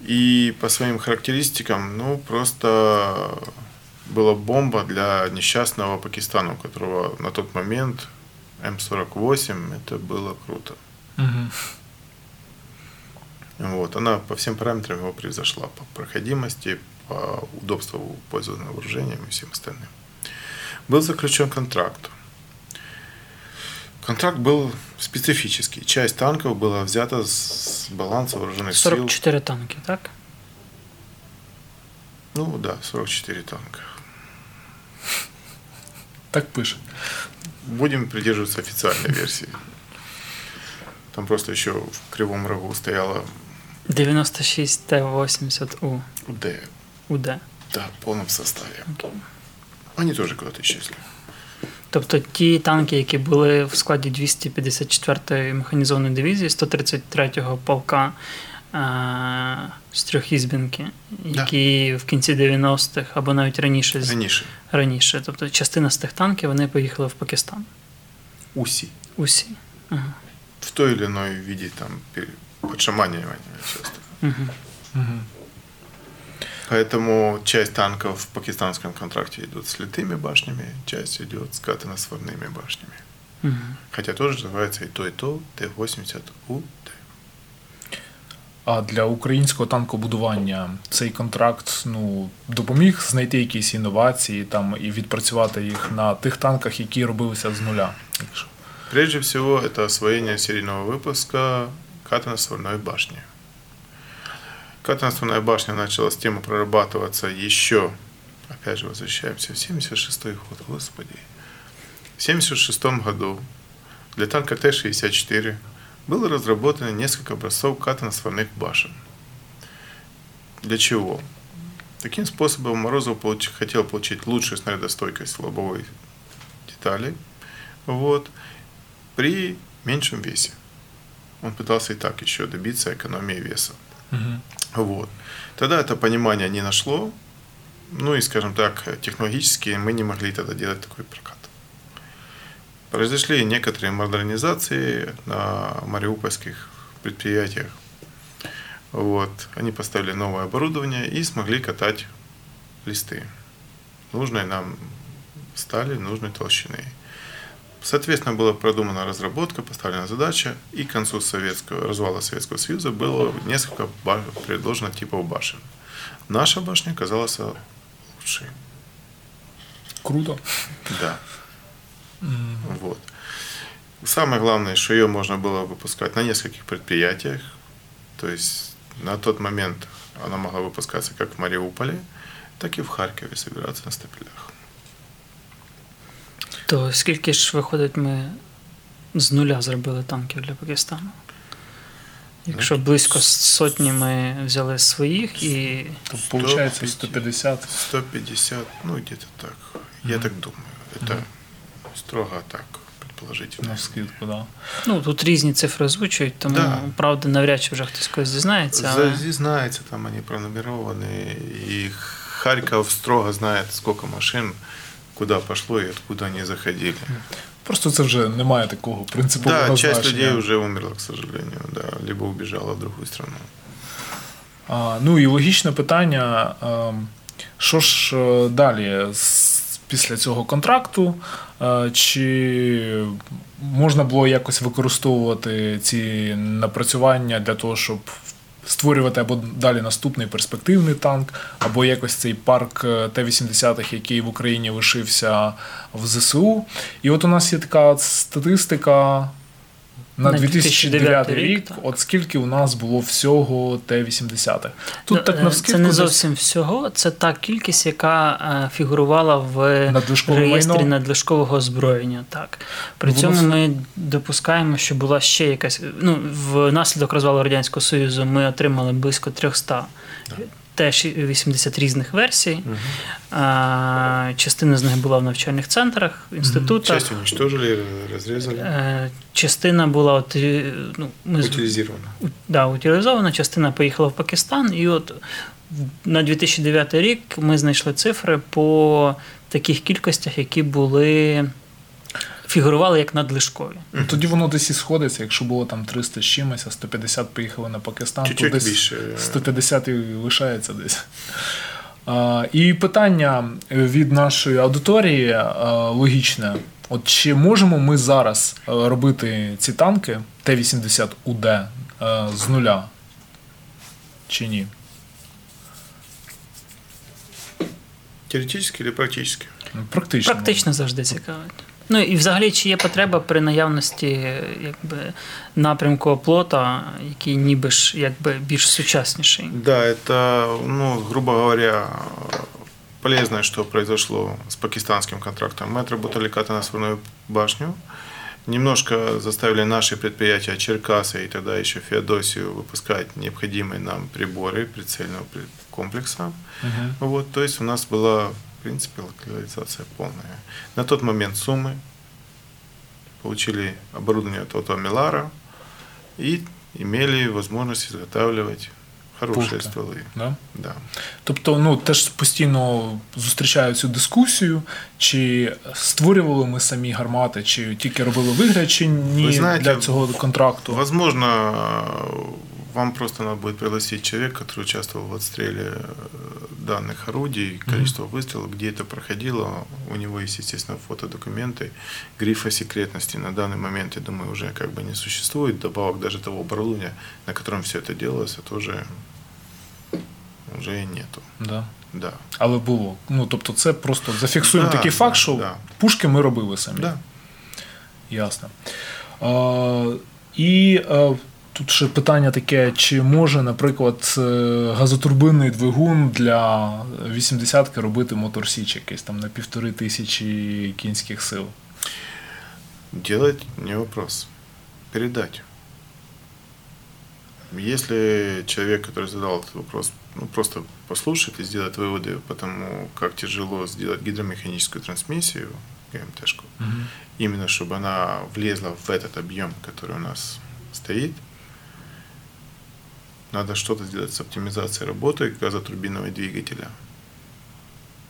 И по своим характеристикам, ну, просто была бомба для несчастного Пакистана, у которого на тот момент М сорок восемь, это было круто. Угу. Вот. Она по всем параметрам его превзошла, по проходимости, по удобству пользования вооружением и всем остальным. Был заключен контракт. Контракт был специфический. Часть танков была взята с баланса вооруженных сорок четыре сил. сорок четыре танки, так? Ну да, сорок четыре танка. Так пишет. Будем придерживаться официальной версии. Там просто еще в Кривом Рогу стояло... девяносто шесть Т восемьдесят У. УД. УД. Да, в полном составе. Okay. Они тоже куда-то исчезли. Тобто ті танки, які були в складі двісті п'ятдесят четвертої механізованої дивізії, сто тридцять третього полка е- з Трьохізбінки, які да. в кінці дев'яностих або навіть раніше, раніше. раніше. Тобто частина з тих танків, вони поїхали в Пакистан. Усі. Усі. Ага. В той чи іншій віді там підшаманювання часто. Угу. Угу. Поэтому часть танков в пакистанском контракте идут с литыми башнями, часть идет с катаносварными башнями. Угу. Хотя тоже называется и то, и то Т восемьдесят У Д. А для українського танкобудування цей контракт ну, допоміг знайти якісь інновації там, і відпрацювати їх на тих танках, які робилися з нуля? Прежде всего, это освоение серийного выпуска катаносварной башни. Катаносварная башня начала с темы прорабатываться еще, опять же, возвращаемся в семьдесят шестой год, господи. В семьдесят шестом году для танка Т шестьдесят четыре было разработано несколько образцов катаносварных башен. Для чего? Таким способом Морозов получ... хотел получить лучшую снарядостойкость лобовой детали вот, при меньшем весе. Он пытался и так еще добиться экономии веса. Угу. Вот. Тогда это понимание не нашло, ну и, скажем так, технологически мы не могли тогда делать такой прокат. Произошли некоторые модернизации на мариупольских предприятиях. Вот. Они поставили новое оборудование и смогли катать листы нужной нам стали, нужной толщины. Соответственно, была продумана разработка, поставлена задача, и к концу советского, развала Советского Союза было несколько предложено типов башен. Наша башня оказалась лучшей. Круто. Да. Mm-hmm. Вот. Самое главное, что ее можно было выпускать на нескольких предприятиях. То есть на тот момент она могла выпускаться как в Мариуполе, так и в Харкові собираться на стапелях. То скільки ж, виходить, ми з нуля зробили танків для Пакистану? Якщо близько сотні ми взяли своїх і... То, виходить, сто п'ятдесят? сто п'ятдесят, ну, десь так. Я mm-hmm. так думаю. Це mm-hmm. строго так, предположительно. На скидку, да. Ну, тут різні цифри озвучують, тому, да. правда, навряд чи вже хтось когось дізнається. Але... Дізнається, там вони пронумеровані, і Харків строго знає, скільки машин, куди пішло і откуда вони заходили. Просто це вже немає такого принципового да, значення. Так, часть людей вже умерла, к сожалению, да, либо убіжала в другу страну. А, ну і логічне питання, що ж далі після цього контракту, чи можна було якось використовувати ці напрацювання для того, щоб створювати або далі наступний перспективний танк, або якось цей парк Т-вісімдесятих, який в Україні лишився в ЗСУ. І от у нас є така статистика на дві тисячі дев'ятий рік, так. От скільки у нас було всього Т-вісімдесятих. Тут ну, так навскільки... Це не зовсім всього, це та кількість, яка фігурувала в реєстрі майно. надлишкового озброєння. Так. При Влас... цьому ми допускаємо, що була ще якась... Ну, внаслідок розвалу Радянського Союзу ми отримали близько трьохсот так. Т-вісімдесят різних версій. Угу. А, частина з них була в навчальних центрах, інститутах. Часть уничтожили, розрізали. Частина була от, ну, ми, утилізована. Да, утилізована, частина поїхала в Пакистан. І от на дві тисячі дев'ятий рік ми знайшли цифри по таких кількостях, які були... фігурували як надлишкові. Тоді воно десь і сходиться, якщо було там триста з чимось, а сто п'ятдесят поїхали на Пакистан, чуть-чуть то десь більше. сто п'ятдесят і лишається десь. А, і питання від нашої аудиторії а, логічне. От чи можемо ми зараз робити ці танки Т-вісімдесят У Д а, з нуля? Чи ні? Теоретично чи практично? Практично. Практично завжди цікавить. Ну і взагалі, чи є потреба при наявності якби, напрямку оплота, який ніби ж якби, більш сучасніший? Да, это, ну, грубо говоря, полезное, что произошло с пакистанским контрактом. Мы отработали катаносорную башню, немножко заставили наши предприятия Черкасы и тогда еще Феодосию выпускать необходимые нам приборы прицельного комплекса. Угу. Вот, то есть у нас была... В принципе, локализация полная. На тот момент Сумы получили оборудование от Ото Милара и имели возможность изготавливать хорошие Пушки. стволи. Да? Да. Тобто, ну, теж постійно зустрічаю цю дискусію, чи створювали ми самі гармати, чи тільки робили вигляд, чи ні Ви знаете, для цього контракту. Возможно, вам просто надо будет пригласить человека, который участвовал в отстреле данных орудий, количество mm-hmm. выстрелов, где это проходило. У него есть, естественно, фотодокументы. Грифа секретности на данный момент, я думаю, уже как бы не существует. Добавок даже того оборудования, на котором все это делалось, это уже, уже и нету. Да. Да. Але було. Ну, тобто це просто зафіксуємо да, такий да, факт, що да. пушки ми робили самі. Да. Ясно. А, і... А... Тут ще питання таке, чи може, наприклад, газотурбинний двигун для вісімдесятки робити мотор Січ якийсь там на півтори тисячі кінських сил? Делать не вопрос. Передать. Если человек, который задал этот вопрос, ну, просто послушает и сделает выводы по тому, как тяжело сделать гидромеханическую трансмиссию, ГМТ-шку, угу. именно чтобы она влезла в этот объем, который у нас стоит, надо что-то сделать с оптимизацией работы газотурбинного двигателя.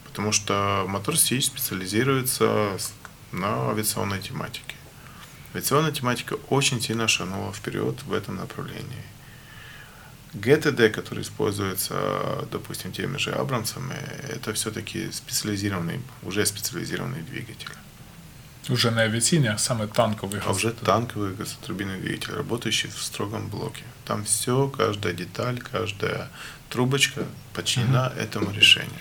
Потому что мотор Сич специализируется на авиационной тематике. Авиационная тематика очень сильно шагнула вперед в этом направлении. ГТД, который используется, допустим, теми же Абрамсами, это все-таки специализированный, уже специализированный двигатель. Уже не авиационный, а саме танковый газотурбинный. А уже танковый газотурбинный двигатель, работающий в строгом блоке. Там все, каждая деталь, каждая трубочка подчинена mm-hmm. этому решению.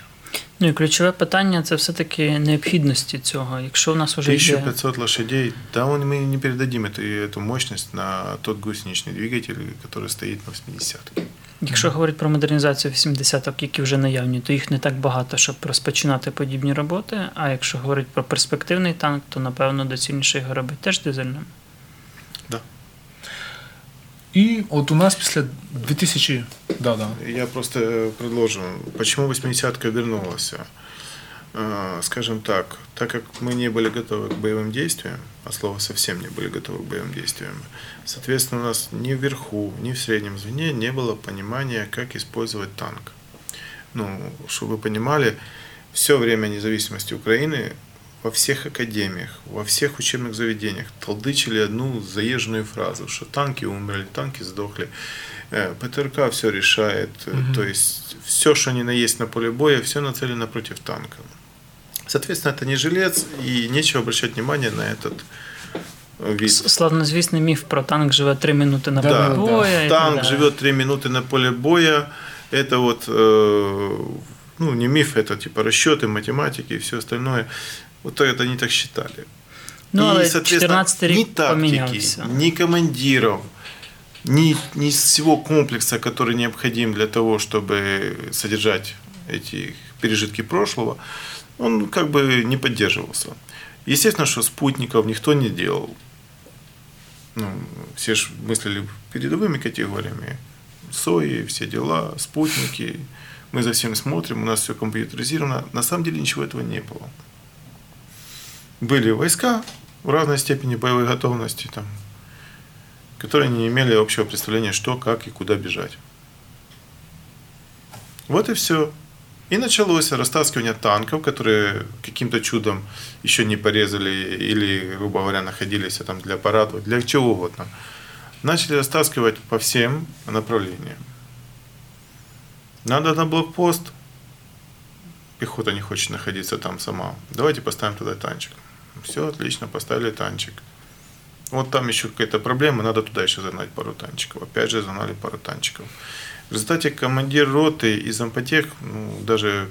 Ну і ключове питання – це все-таки необхідності цього. Якщо у нас вже тисяча п'ятсот йде... лошадей, да, ми не передадим цю мощність на той гусеничний двигатель, який стоїть на вісімдесятці. Якщо говорити про модернізацію вісімдесяток, які вже наявні, то їх не так багато, щоб розпочинати подібні роботи, а якщо говорити про перспективний танк, то, напевно, доцільніше його робити теж дизельним. И вот у нас после две тысячи... Да, да. Я просто предложу, почему восьмидесятка обернулась. Скажем так, так как мы не были готовы к боевым действиям, а слово совсем не были готовы к боевым действиям, соответственно, у нас ни вверху, ни в среднем звене не было понимания, как использовать танк. Ну, чтобы вы понимали, все время независимости Украины во всех академиях, во всех учебных заведениях толдычили одну заезженную фразу, что танки умерли, танки сдохли, ПТРК все решает, угу. то есть все, что ни на есть на поле боя, все нацелено против танка. Соответственно, это не жилец, и нечего обращать внимание на этот вид. Славнозвестный миф про танк живет три минуты на поле да, боя. Да. Танк да. живет три минуты на поле боя, это вот, ну не миф, это типа расчеты, математики и все остальное. Вот это они так считали. Ну, и, соответственно, ни тактики, ни командиров, ни, ни всего комплекса, который необходим для того, чтобы содержать эти пережитки прошлого, он как бы не поддерживался. Естественно, что спутников никто не делал. Ну, все же мыслили передовыми категориями. СОИ, все дела, спутники. Мы за всем смотрим, у нас все компьютеризировано. На самом деле ничего этого не было. Были войска в разной степени боевой готовности, там, которые не имели общего представления, что, как и куда бежать. Вот и все. И началось растаскивание танков, которые каким-то чудом еще не порезали или, грубо говоря, находились там, для парадов, для чего угодно. Начали растаскивать по всем направлениям. Надо на блокпост. Пехота не хочет находиться там сама. Давайте поставим туда танчик. Все, отлично, поставили танчик. Вот там еще какая-то проблема, надо туда еще загнать пару танчиков. Опять же загнали пару танчиков. В результате командир роты и зампотех, ну, даже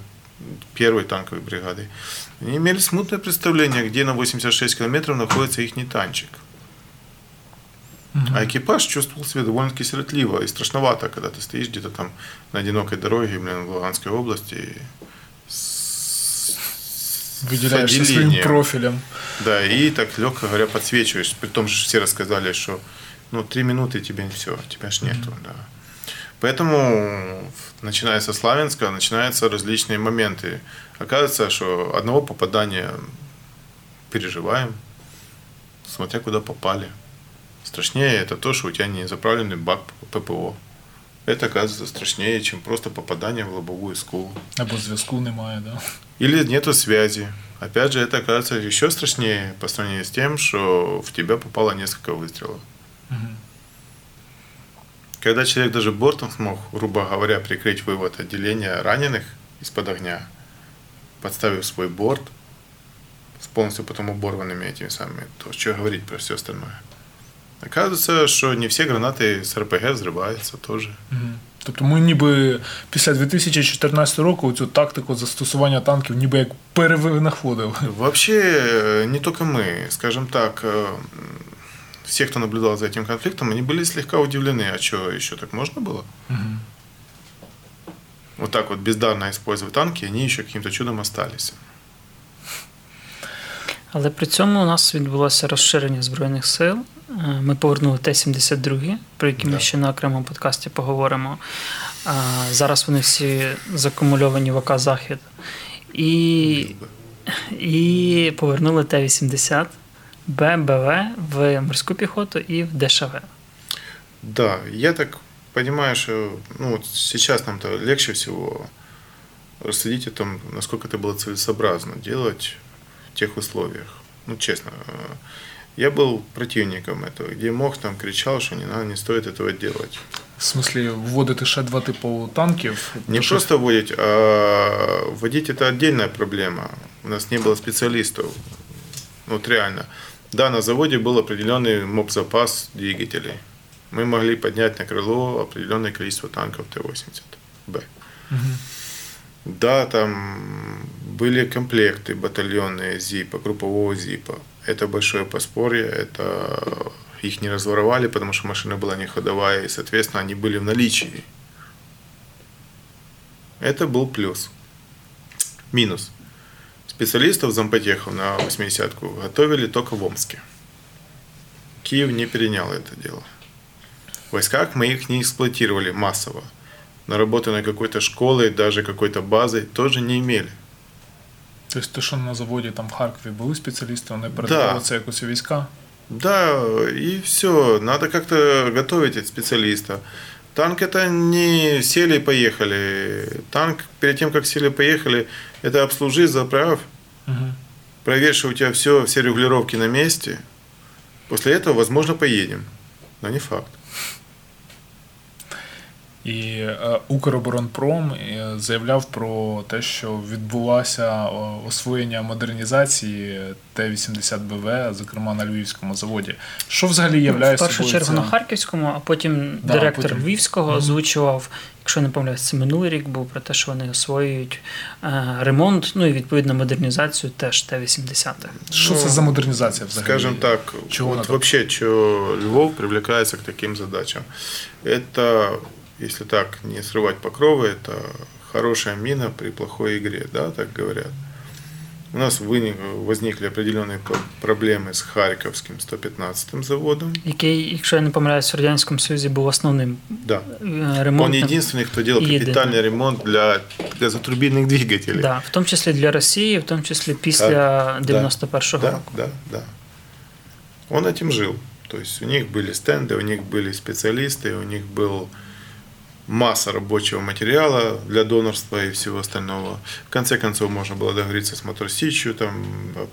первой танковой бригады, они имели смутное представление, где на восемьдесят шесть километров находится ихний танчик. Угу. А экипаж чувствовал себя довольно-таки сиротливо и страшновато, когда ты стоишь где-то там на одинокой дороге, блин, в Луганской области. Выделяешься своим профилем. Да, и так, легко говоря, подсвечиваешь. При том, что все рассказали, что ну, три минуты и тебе все, тебя ж нету. Mm-hmm. Да. Поэтому, начиная со Славянска, начинаются различные моменты. Оказывается, что одного попадания переживаем, смотря куда попали. Страшнее это то, что у тебя не заправленный бак ППО. Это, оказывается, страшнее, чем просто попадание в лобовую скулу. Або зв'язку немає, да? Или нету связи. Опять же, это, оказывается, еще страшнее по сравнению с тем, что в тебя попало несколько выстрелов. Угу. Когда человек даже бортом смог, грубо говоря, прикрыть вывод отделения раненых из-под огня, подставив свой борт, с полностью потом оборванными этими самыми, то что говорить про все остальное? Оказывается, що не всі гранати з РПГ взриваються теж. Тобто ми ніби після дві тисячі чотирнадцятого року цю тактику застосування танків ніби як перевинаходили. Взагалі, не тільки ми. Скажімо так, всі, хто наблюдав за цим конфліктом, вони були слегка удивлені, а що, ще так можна було? Угу. Вот так вот бездарно використовувати танки, вони ще якимось чудом залишилися. Але при цьому у нас відбулося розширення Збройних сил. Ми повернули Т-сімдесят два, про які ми да. ще на окремому подкасті поговоримо. Зараз вони всі закумульовані в АК «Захід». І, і повернули Т-вісімдесят, ББВ в морську піхоту і в ДШВ. Да, я так розумію, що ну, от зараз нам легше всього розсудити о том, наскільки це було цілесообразно робити в тих условиях. Ну, чесно. Я был противником этого, где мог, там кричал, что не надо, не стоит этого делать. В смысле, вводить еще два типа танков? Не души? Просто вводить, а вводить это отдельная проблема. У нас не было специалистов. Вот реально. Да, на заводе был определенный моб-запас двигателей. Мы могли поднять на крыло определенное количество танков Т восемьдесят Б. Угу. Да, там были комплекты батальонные ЗИПа, группового ЗИПа. Это большое поспорье, это их не разворовали, потому что машина была не ходовая, и, соответственно, они были в наличии. Это был плюс. Минус. Специалистов зампотехов на восьмидесятку готовили только в Омске. Киев не перенял это дело. В войсках мы их не эксплуатировали массово. Наработанной какой-то школой, даже какой-то базой тоже не имели. То есть то, что на заводі там в Харкові були спеціалісти, вони передавали це якось у війська? Да, и все. Надо как-то готовить специалиста. Танк это не сели и поехали. Танк перед тем, как сели и поехали, это обслужи, заправь, угу. проверь, что у тебя все, все регулировки на месте. После этого, возможно, поедем. Но не факт. І Укроборонпром заявляв про те, що відбулося освоєння модернізації Т вісімдесят Б В, зокрема на Львівському заводі. Що взагалі являє собою? В першу чергу це... на Харківському, а потім да, директор потім... Львівського озвучував, якщо не помиляюсь, це минулий рік був, про те, що вони освоюють ремонт, ну і відповідно модернізацію теж Т вісімдесят. Що ну, це за модернізація взагалі? Скажімо так, чого от взагалі, що Львов привлікається к таким задачам. Це... Если так, не срывать покровы, это хорошая мина при плохой игре, да, так говорят. У нас возникли определенные проблемы з Харківським сто пятнадцатым заводом. Який, якщо я не помиляюсь, в Радянському Союзі був основним да. ремонтом. Он единственный, кто делал капитальный ремонт для газотурбинных двигателей. Да, в том числе для России, в том числе після дев'яносто першого да, року. Да, да. Он этим жил. То есть у них были стенды, у них были специалисты, у них был... масса рабочего материала для донорства и всего остального. В конце концов, можно было договориться с Моторсичью, там,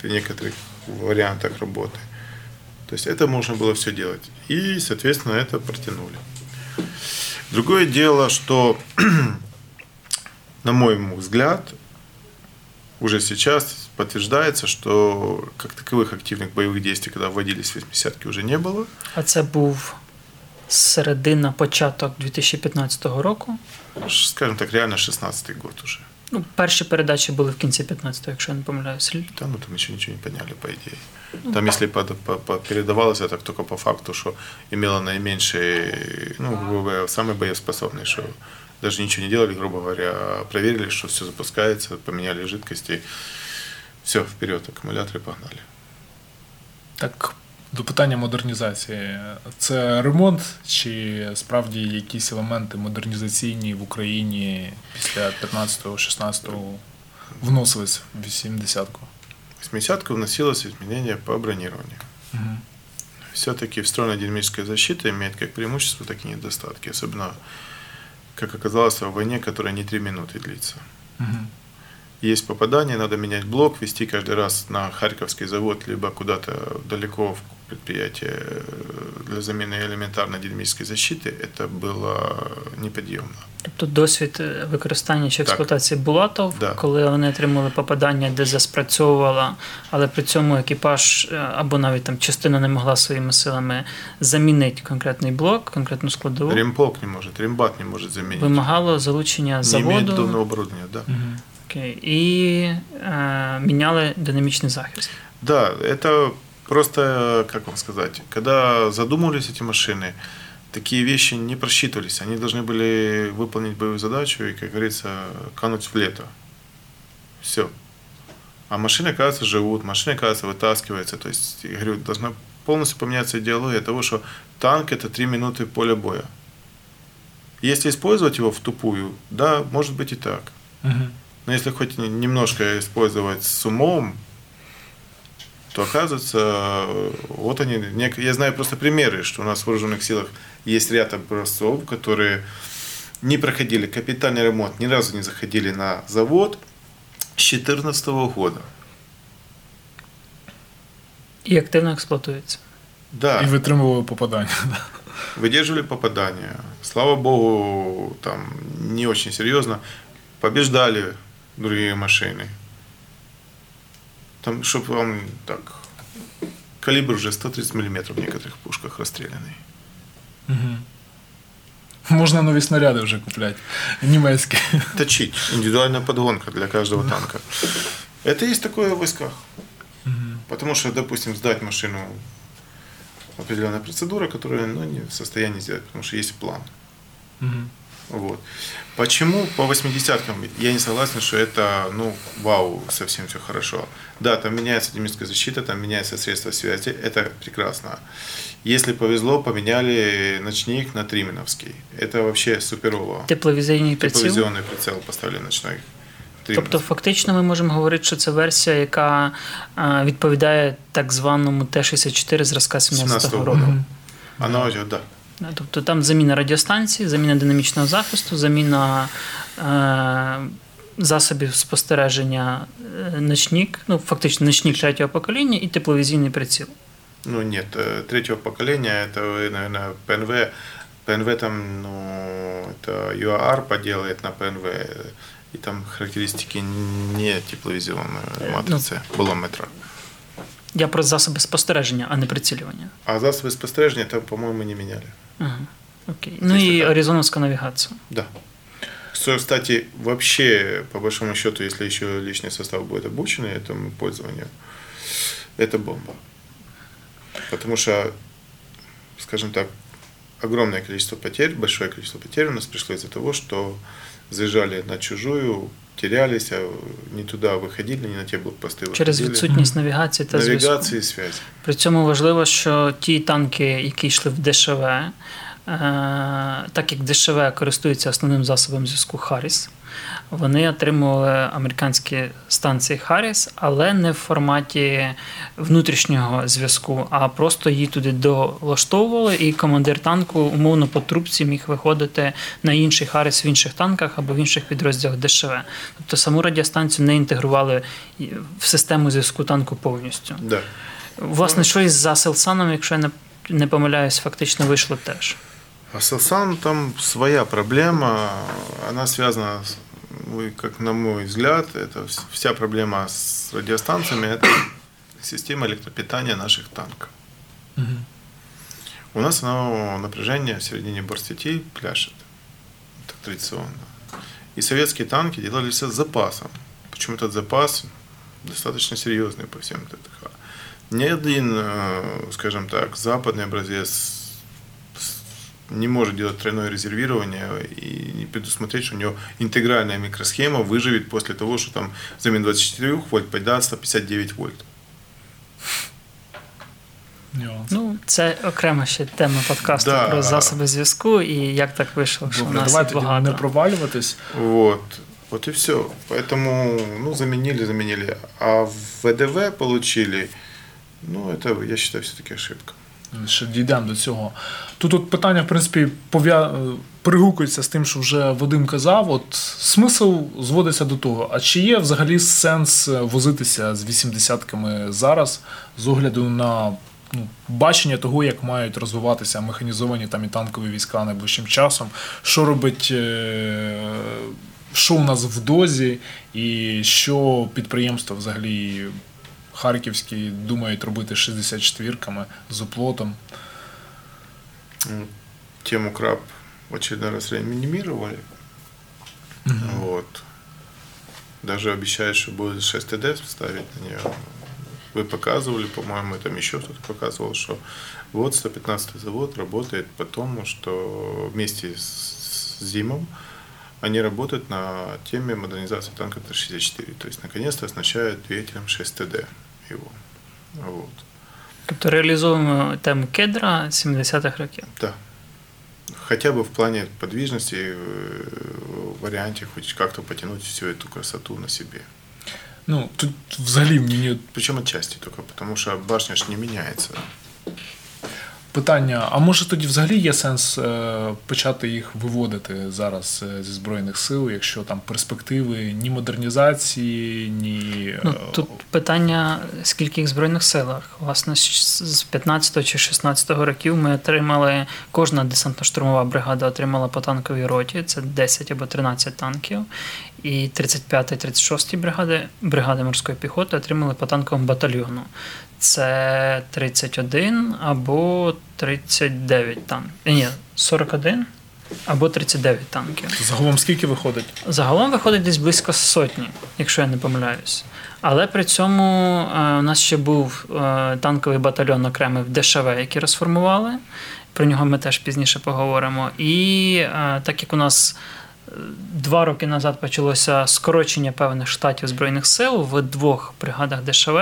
при некоторых вариантах работы. То есть, это можно было все делать. И, соответственно, это протянули. Другое дело, что, на мой взгляд, уже сейчас подтверждается, что как таковых активных боевых действий, когда вводились восьмидесятки, уже не было. А это был... середина, початок дві тисячі п'ятнадцятого року. Скажімо так, реально шістнадцятий год уже. Ну, перші передачі були в кінці п'ятнадцятого, якщо я не помиляюсь. Та, ну, там ще нічого не підняли, по ідеї. Там, ну, якщо по, по, по, передавалося, так тільки по факту, що мало найменший, ну, грубо говоря, самий боєспособний, що навіть нічого не робили, грубо говоря, перевірили, що все запускається, поміняли жидкості, все, вперед, акумулятори погнали. Так, до питання модернізації. Це ремонт чи справді якісь елементи модернізаційні в Україні після п'ятнадцятого-шістнадцятого вносились в вісімдесятку? вісімдесятку вносилось изменение по бронированию. Угу. Все-таки встроенная динамическая защита имеет как преимущества, так и недостатки. Особенно, как оказалось, в войне, которая не три минуты длится. Угу. Есть попадание, надо менять блок, везти каждый раз на Харьковский завод, либо куда-то далеко в предприятие для замены элементарной динамической защиты, это было неподъемно. Тобто досвід використання чи експлуатації Булатов, да. коли вони отримали попадання, де заспрацьовувала, але при цьому екіпаж або навіть там частина не могла своїми силами замінити конкретний блок, конкретну складову. Ремполк не може, рембат не може замінити. Вимагало залучення заводу. Не має довного оборудовання, да. Угу. Okay. И э, меняли динамичный захист. Да, это просто, как вам сказать, когда задумывались эти машины, такие вещи не просчитывались. Они должны были выполнить боевую задачу и, как говорится, кануть в лето. Все. А машины, кажется, живут, машины, кажется, вытаскиваются. То есть, я говорю, должна полностью поменяться идеология того, что танк – это три минуты поля боя. Если использовать его втупую, да, может быть и так. Uh-huh. Но если хоть немножко использовать с умом, то оказывается, вот они, я знаю просто примеры, что у нас в вооруженных силах есть ряд образцов, которые не проходили капитальный ремонт, ни разу не заходили на завод с две тысячи четырнадцатого года. И активно эксплуатируется. Да. И вытримывали попадания. Выдерживали попадания. Слава богу, там не очень серьезно. Побеждали другие машины. Там, чтобы вам так Калибр уже сто тридцять міліметрів в некоторых пушках розстріляний. Угу. Можна нові снаряди вже купляти, німецькі. Точить. Індивідуальна підгонка для кожного танка. Это есть такое в войсках. Угу. Потому что, допустим, сдать машину определенная процедура, которую ну, не в состоянии сделать, потому что есть план. Угу. Вот. Почему по восьмидесяткам я не согласен, что это, ну, вау, совсем все хорошо. Да, там меняется термическая защита, там меняется средства связи, это прекрасно. Если повезло, поменяли ночник на Трименовский. Это вообще суперово. Тепловізійний приціл? Тепловізійний приціл поставили ночник. Тобто фактично ми можемо говорити, що це версія, яка відповідає так званому Т шістдесят чотири зразка сімнадцятого року. Вона вже, так. Тобто там заміна радіостанції, заміна динамічного захисту, заміна е- засобів спостереження ночник, ну фактично ночник третього покоління і тепловізійний приціл. Ну ні, третього покоління, це, мабуть, ПНВ. ПНВ там, ну, це ЮАР поділить на ПНВ. И там характеристики не тепловізійної матриці, болометра. Я про засоби спостереження, а не прицілювання. А засоби спостереження там, по-моєму, не міняли. Ага, окей. Ну і оризоновська навігація. Да. Кстати, вообще, по большому счету, если еще личный состав будет обучен этому пользованию, это бомба. Потому что, скажем так, огромное количество потерь, большое количество потерь у нас пришло из-за того, что заїжджали на чужую, терялись, не туди виходили, не на ті блокпости виходили. Через відсутність навігації та зв'язку. Навігації і зв'язку. При цьому важливо, що ті танки, які йшли в ДШВ, е- так як ДШВ користується основним засобом зв'язку Харріс, вони отримували американські станції Харріс, але не в форматі внутрішнього зв'язку, а просто її туди долаштовували, і командир танку умовно по трубці міг виходити на інший Харріс в інших танках або в інших підрозділах ДШВ. Тобто саму радіостанцію не інтегрували в систему зв'язку танку повністю. Да. Власне, що із за Селсаном, якщо я не помиляюсь, фактично вийшло теж. А Селсан там своя проблема, она связана, как на мой взгляд, это вся проблема с радиостанциями, это система электропитания наших танков. Угу. У нас оно напряжение в середине борт-сети пляшет, так традиционно. И советские танки делали все с запасом, причем этот запас достаточно серьезный по всем ТТХ. Ни один, скажем так, западный образец не может делать тройное резервирование и не предусмотреть, что у него интегральная микросхема выживет после того, что там взамен двадцять чотири вольт пойдет сто п'ятдесят дев'ять вольт. Ну, це окрема ще тема подкасту да. про засоби зв'язку і як так вийшло, що Добре, у нас багато. Давайте не провалюватись. Вот. Вот и все. Поэтому, ну, заменили, заменили. А в ВДВ получили, ну, это, я считаю, все-таки ошибка. Ще дійдемо до цього. Тут от питання, в принципі, пов'я... пригукується з тим, що вже Вадим казав. От смисл зводиться до того, а чи є взагалі сенс возитися з вісімдесятками зараз з огляду на ну, бачення того, як мають розвиватися механізовані там і танкові війська найближчим часом, що робить, що у нас в дозі і що підприємство взагалі харківські думають робити шістдесят чотирками з оплотом. Тему краб в очередной раз реанимировали. Mm-hmm. Вот. Даже обещают, что будет шість Т Д ставить на нее. Вы показывали, по-моему, там еще кто-то показывал, что вот сто пятнадцатый завод работает потому, что вместе с ЗИМом они работают на теме модернизации танка Т шістдесят чотири. То есть, наконец-то оснащают двигателем шість Т Д его. Вот. Тобто реализуем тему кедра сімдесятих років. Да. Хотя бы в плане подвижности, в варианте хоть как-то потянуть всю эту красоту на себе. Ну, тут взагалі мені... Причем отчасти только, потому что башня ж не меняется. Питання, а може тоді взагалі є сенс почати їх виводити зараз зі Збройних сил, якщо там перспективи ні модернізації, ні... Ну, тут питання, скільки їх в Збройних силах. Власне, з п'ятнадцятого чи шістнадцятого років ми отримали, кожна десантно-штурмова бригада отримала по танковій роті, це десять або тринадцять танків, і тридцять п'ята і тридцять шоста бригади, бригади морської піхоти отримали по танковому батальйону. це тридцять один або тридцять дев'ять танків. Ні, сорок один або тридцять дев'ять танків. Загалом скільки виходить? Загалом виходить десь близько сотні, якщо я не помиляюсь. Але при цьому у нас ще був танковий батальйон окремий в ДШВ, який розформували. Про нього ми теж пізніше поговоримо. І так як у нас два роки назад почалося скорочення певних штатів Збройних сил, в двох бригадах ДШВ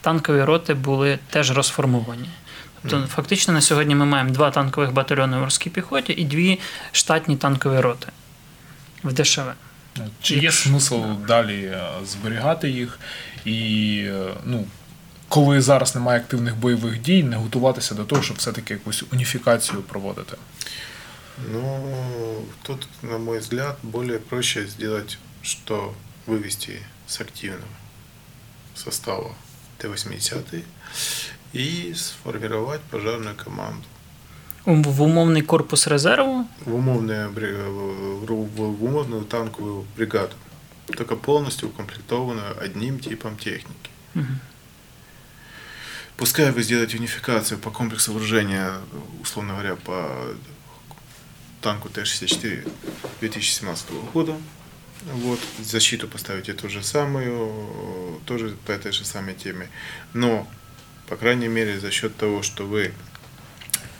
танкові роти були теж розформовані. Тобто, фактично, на сьогодні ми маємо два танкових батальйони в морській піхоті і дві штатні танкові роти в ДШВ. Чи є смисл далі зберігати їх і, ну, коли зараз немає активних бойових дій, не готуватися до того, щоб все-таки якусь уніфікацію проводити? Ну, тут, на мой взгляд, более проще сделать, что вывести с активного состава Т-восьмидесятые и сформировать пожарную команду. В умовний корпус резерву? В умовну, в умовну танкову бригаду, только полностью укомплектованную одним типом техники. Угу. Пускай вы сделаете унификацию по комплексу вооружения, условно говоря, по танку Т-шістдесят чотири дві тисячі сімнадцятого года. Вот. Защиту поставите ту же самую, тоже по этой же самой теме. Но, по крайней мере, за счет того, что вы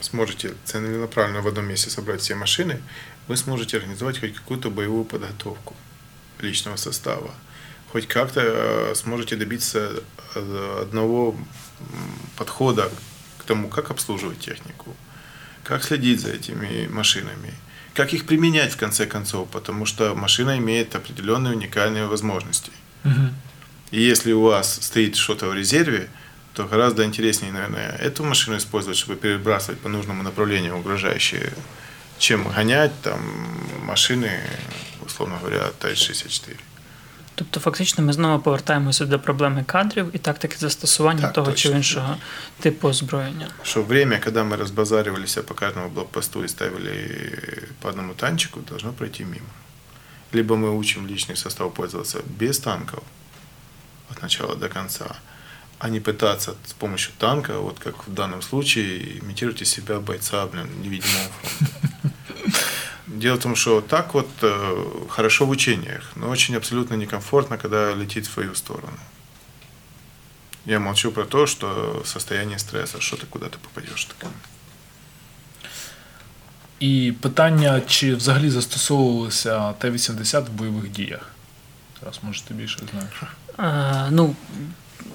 сможете целенаправленно в одном месте собрать все машины, вы сможете организовать хоть какую-то боевую подготовку личного состава. Хоть как-то сможете добиться одного подхода к тому, как обслуживать технику, как следить за этими машинами, как их применять в конце концов, потому что машина имеет определенные уникальные возможности. Угу. И если у вас стоит что-то в резерве, то гораздо интереснее, наверное, эту машину использовать, чтобы перебрасывать по нужному направлению угрожающие, чем гонять там машины, условно говоря, Т-шістдесят чотири. Тобто, фактично, ми знову повертаємося до проблеми кадрів і тактики застосування так, того точно. Чи іншого типу озброєння. Що время, коли ми розбазарювалися по кожному блокпосту і ставили по одному танчику, должно пройти мимо. Либо ми учимо личний состав пользоваться без танків від начала до кінця, а не пытаться с помощью танка, вот как в данном случае, имитировать из себя бойца, блин, невидимого фронта. Дело в том, что так вот хорошо в учениях, но очень абсолютно некомфортно, когда летит в свою сторону. Я молчу про то, что состояние стресса, что ты куда-то попадешь. Так. І питання, чи взагалі застосовувалися Т-вісімдесят в бойових діях? Зараз, може, ти більше знаєш. А, ну,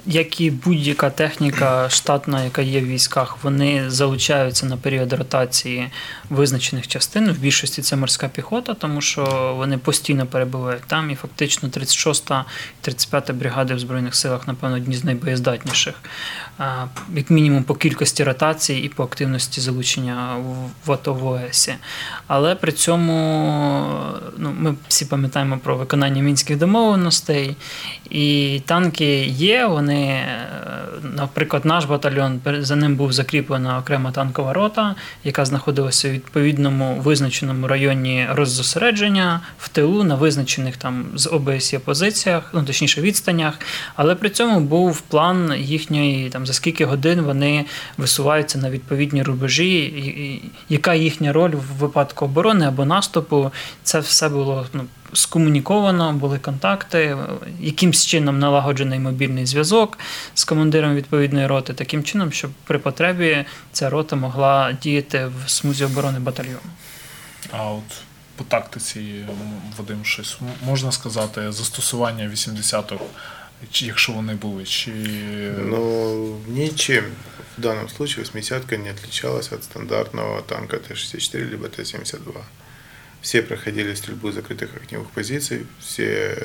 як і будь-яка техніка штатна, яка є в військах, вони залучаються на період ротації визначених частин. В більшості це морська піхота, тому що вони постійно перебувають там. І фактично тридцять шоста і тридцять п'ята бригади в Збройних силах, напевно, одні з найбоєздатніших. Як мінімум по кількості ротацій і по активності залучення в АТО в ОЕСі. Але при цьому, ну, ми всі пам'ятаємо про виконання мінських домовленостей. І танки є, вони, наприклад, наш батальйон, за ним був закріплена окрема танкова рота, яка знаходилася у відповідному визначеному районі роззосередження, в тилу, на визначених там з ОБСЄ позиціях, ну, точніше, відстанях, але при цьому був план їхньої, там, за скільки годин вони висуваються на відповідні рубежі, і, і, яка їхня роль в випадку оборони або наступу, це все було, ну, скомуніковано, були контакти, якимсь чином налагоджений мобільний зв'язок з командиром відповідної роти, таким чином, щоб при потребі ця рота могла діяти в смузі оборони батальйону. А от по тактиці, Вадим, щось можна сказати, застосування вісімдесяток, якщо вони були? Чи... Ну, нічим. В даному випадку вісімдесятка не відрізнялася від стандартного танка Т-шістдесят чотири або Т-сімдесят два. Все проходили стрельбу закрытых огневых позиций, все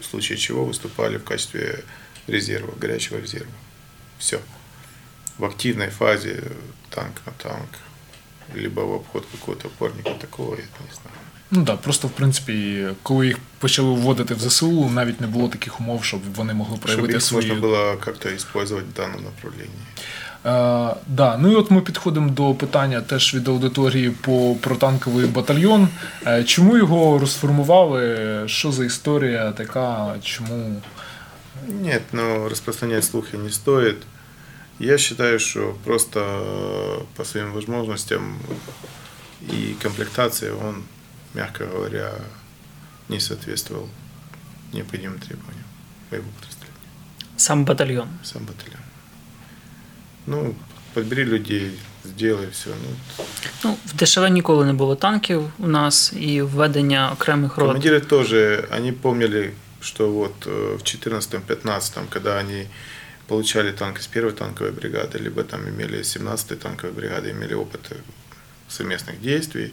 в случае чего выступали в качестве резерва, горячего резерва. Все. В активной фазе танк на танк, либо в обход какого-то опорника, такого я не знаю. Ну так, просто в принципі, коли їх почали вводити в ЗСУ, навіть не було таких умов, щоб вони могли проявити щоб їх свої... Щоб можна було як-то використовувати в даному направленні. Uh, да. Ну і от ми підходимо до питання теж від аудиторії по, про танковий батальйон. Uh, чому його розформували? Що за історія така? Чому? Ні, ну розпространяти слухи не стоїть. Я считаю, что просто по своим возможностям и комплектации он, мягко говоря, не соответствовал необходимым требованиям боевого подразделения. Сам батальон? Сам батальон. Ну, подбери людей, сделай все. Ну, ну в ДШВ ніколи не було танків у нас і введення окремих рот. Командири теж, вони пам'ятали, що вот в четырнадцатом-пятнадцатом, когда они получали танк из первой танковой бригады, либо там имели семнадцатой танковой бригады, имели опыт совместных действий.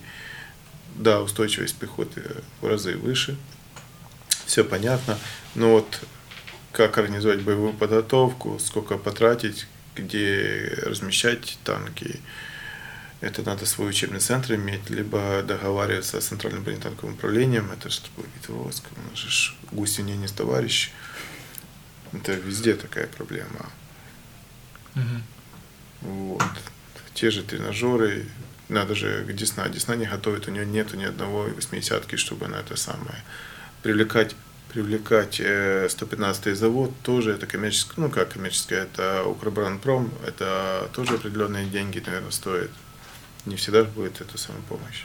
Да, устойчивость пехоты в разы выше, все понятно, но вот как организовать боевую подготовку, сколько потратить, где размещать танки, это надо свой учебный центр иметь, либо договариваться с центральным бронетанковым управлением, это же битва войск, у нас же гусеня не товарищ. Это везде такая проблема. Угу. Вот. Те же тренажеры, надо же к Десна. Десна не готовит, у нее нету ни одного восьмидесятки, чтобы она это самое. Привлекать, привлекать сто пятнадцатый завод тоже это коммерческое, ну как коммерческое, это Укрбранпром, это тоже определенные деньги, наверное, стоит. Не всегда будет эта самая помощь.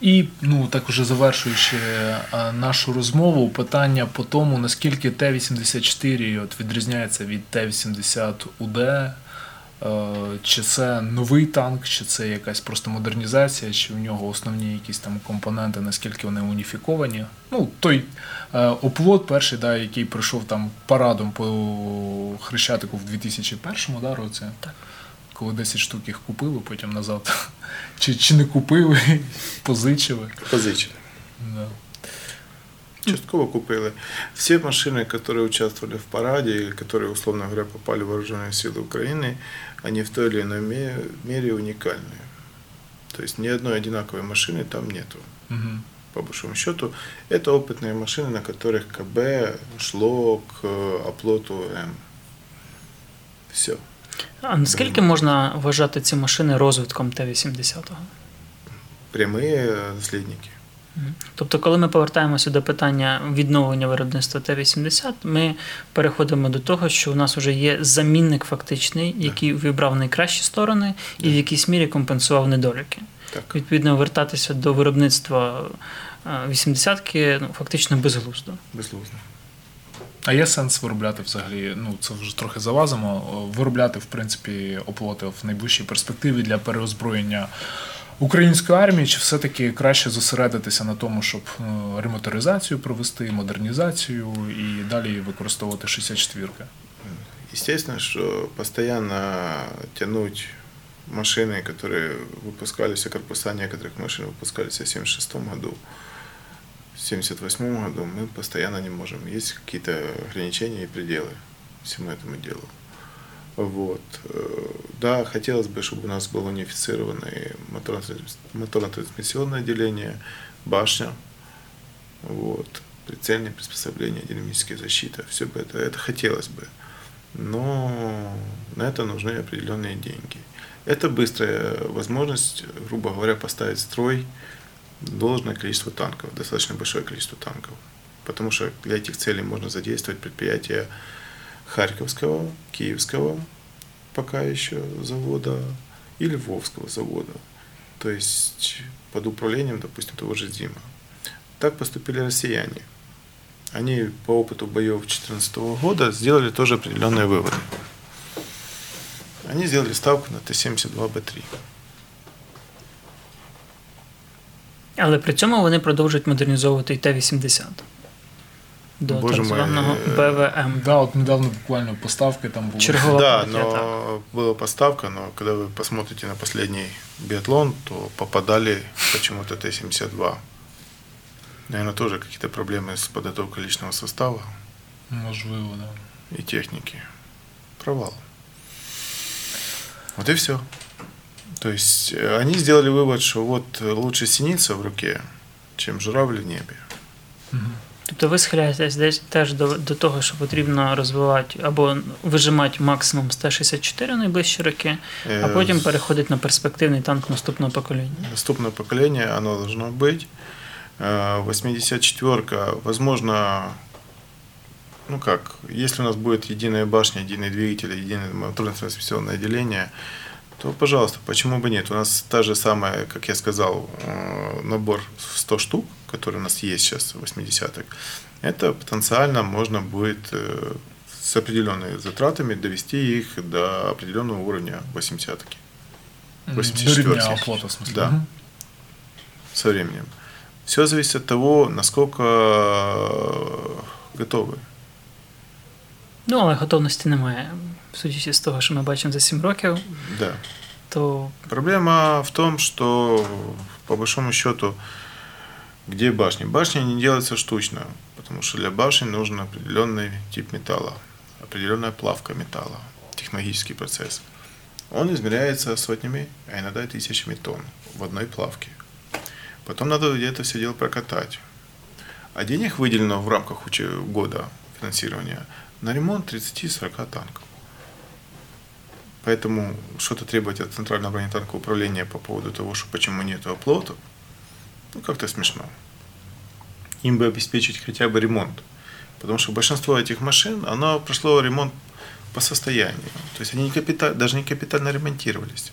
І, ну, так уже завершуючи нашу розмову, питання по тому, наскільки Т-вісімдесят чотири от відрізняється від Т-вісімдесят У Д, чи це новий танк, чи це якась просто модернізація, чи в нього основні якісь там компоненти, наскільки вони уніфіковані. Ну, той оплот перший, да, який пройшов там парадом по Хрещатику в дві тисячі першому, да, році. Так. Коли десять штук їх купили, потім назад. Чи, чи не купили, позичили? Позичили. Да. Частково купили. Все машины, которые участвовали в параде, которые, условно говоря, попали в вооруженные силы Украины, они в той или иной мере уникальны. То есть ни одной одинаковой машины там нету. Угу. По большому счету, это опытные машины, на которых КБ шло к оплоту М. Все. А наскільки можна вважати ці машини розвитком Т-вісімдесятого? Прямі наслідники. Тобто, коли ми повертаємося до питання відновлення виробництва Т-вісімдесят, ми переходимо до того, що у нас вже є замінник фактичний, який вибрав найкращі сторони і в якійсь мірі компенсував недоліки. Так. Відповідно, вертатися до виробництва вісімдесятки, ну, фактично безглуздо. Безглуздо. А є сенс виробляти взагалі, ну це вже трохи залазимо, виробляти, в принципі, оплоти в найближчій перспективі для переозброєння української армії, чи все-таки краще зосередитися на тому, щоб ремоторизацію провести, модернізацію і далі використовувати шістдесят чотири-ки? Звісно, що постійно тягнуть машини, які випускалися, корпуса некоторих машин випускалися в тисяча дев'ятсот сімдесят шестому году. В тысяча девятьсот семьдесят восьмом году мы постоянно не можем. Есть какие-то ограничения и пределы всему этому делу. Вот. Да, хотелось бы, чтобы у нас было унифицированное моторно-трансмиссионное отделение, башня, вот, прицельные приспособления, динамическая защита. Все бы это, это хотелось бы. Но на это нужны определенные деньги. Это быстрая возможность, грубо говоря, поставить в строй должное количество танков, достаточно большое количество танков. Потому что для этих целей можно задействовать предприятия Харьковского, Киевского пока еще завода и Львовского завода. То есть под управлением, допустим, того же ЗИМа. Так поступили россияне. Они по опыту боев две тысячи четырнадцатого года сделали тоже определенные выводы. Они сделали ставку на Т-семьдесят два Б три. Але при цьому вони продовжують модернізовувати і Т-вісімдесят до Боже так званого Б В М. Да, от недавно буквально поставки там були. Чергова да, но була поставка, но коли ви посмотрите на последний біатлон, то попадали почему-то Т-семьдесят два. Наверное, тоже какие-то проблемы с подготовкой личного состава. Можливо, да. И техники. Провал. Вот и все. То есть они сделали вывод, что вот лучше синица в руке, чем журавль в небі. Тобто ви схиляєтесь десь теж до, до того, що потрібно розвивати або вижимати максимум з Т-шістдесят чотири найближчі роки, а потім переходити на перспективний танк наступного покоління. Наступне покоління, воно должно бути. вісімдесят чотири-ка, возможно, ну как, если у нас будет единая башня, единый двигатель, единое моторно-трансмиссионное отделение, то, пожалуйста, почему бы нет? У нас та же самая, как я сказал, набор сто штук, который у нас есть сейчас, восьмидесяток, это потенциально можно будет с определенными затратами довести их до определенного уровня восьмидесятки. восемьдесят четвёртки. Оплата, в смысле. Да. Угу. Со временем. Все зависит от того, насколько готовы. Ну, але готовності немає. Судячи з того, що ми бачимо за сім років, да. То... Проблема в том, что, по большому счету, где башни? Башни не делаются штучно, потому что для башни нужен определенный тип металла, определенная плавка металла, технологический процесс. Он измеряется сотнями, а иногда и тысячами тонн в одной плавке. Потом надо где-то все дело прокатать. А денег выделено в рамках года финансирования на ремонт тридцать-сорок танков. Поэтому что-то требовать от Центрального бронетанкового управления по поводу того, что почему нет оплота, ну как-то смешно. Им бы обеспечить хотя бы ремонт. Потому что большинство этих машин, оно прошло ремонт по состоянию. То есть они не капиталь, даже не капитально ремонтировались.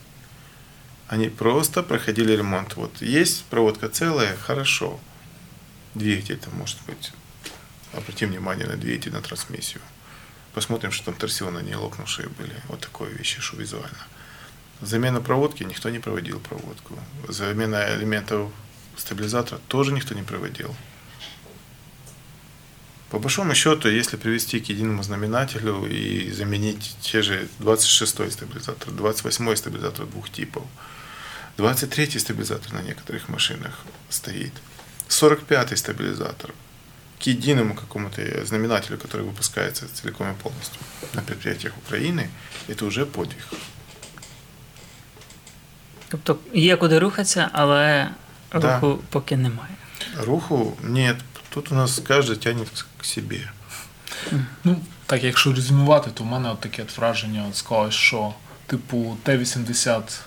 Они просто проходили ремонт. Вот есть проводка целая, хорошо. Двигатель там, может быть, обратим внимание на двигатель, на трансмиссию. Посмотрим, что там торсионы не лопнувшие были. Вот такое вещи, что визуально. Замена проводки, никто не проводил проводку. Замена элементов стабилизатора тоже никто не проводил. По большому счету, если привести к единому знаменателю и заменить те же двадцать шестой стабилизатор, двадцать восьмой стабилизатор двух типов, двадцать третий стабилизатор на некоторых машинах стоит, сорок пятый стабилизатор, к единому какому-то знаменателю, который выпускается целиком и полностью на предприятиях Украины, это уже подвиг. Тобто є куди рухатися, але да. Руху поки немає. Руху нет. Тут у нас кожен тягне к себе. Ну, так, якщо резюмувати, то в мене от таке от враження от склалось, що типу Т-вісімдесят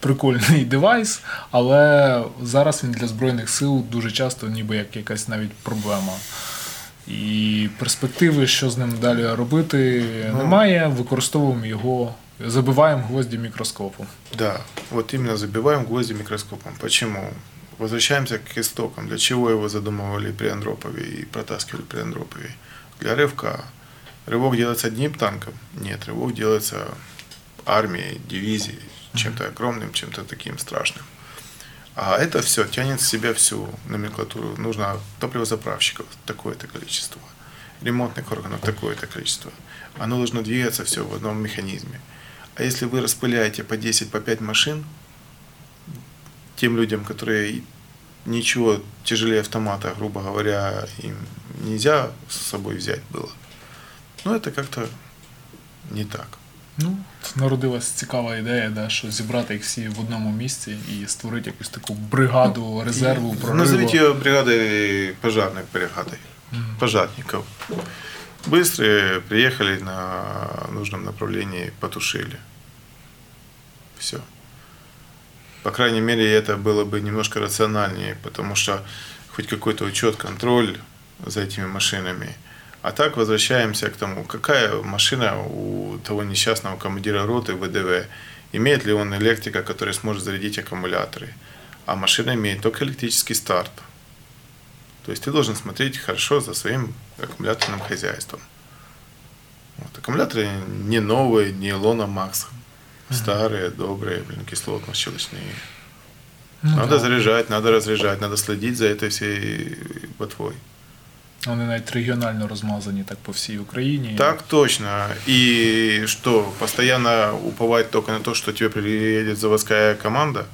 прикольний девайс, але зараз він для Збройних сил дуже часто ніби як якась навіть проблема. І перспективи, що з ним далі робити, немає. Використовуємо його, забиваємо гвозді мікроскопом. Так, да, от іменно забиваємо гвозді мікроскопом. Чому? Возвращаемся к истокам. Для чего его задумывали при Андропове и протаскивали при Андропове? Для рывка. Рывок делается одним танком? Нет, рывок делается армией, дивизией, чем-то огромным, чем-то таким страшным. А это все тянет в себя всю номенклатуру. Нужно топливозаправщиков такое-то количество, ремонтных органов такое-то количество. Оно должно двигаться все в одном механизме. А если вы распыляете по десять, по пять машин, тем людям, которые ничего тяжелее автомата, грубо говоря, им нельзя с собой взять было. Ну, это как-то не так. Ну, народилась цікава ідея, да, що зібрати їх всі в одному місці і створити якусь таку бригаду, резерву, прориву. Назовіть її бригадою пожежної бригади, mm-hmm. пожежників. Быстро приїхали на нужном направлении, потушили. Все. По крайней мере, это было бы немножко рациональнее, потому что хоть какой-то учет, контроль за этими машинами. А так возвращаемся к тому, какая машина у того несчастного командира роты ВДВ, имеет ли он электрика, который сможет зарядить аккумуляторы. А машина имеет только электрический старт. То есть ты должен смотреть хорошо за своим аккумуляторным хозяйством. Вот. Аккумуляторы не новые, не Илона Макса. Старые, добрые, блин, кислотно-щелочные. Ну, надо да. заряджати, надо розряджати, надо слідити за этой всей ботвой. Вони навіть регіонально розмазані так по всій Україні. Так точно. І що, постоянно уповать только на то, что тебе приедет заводская команда?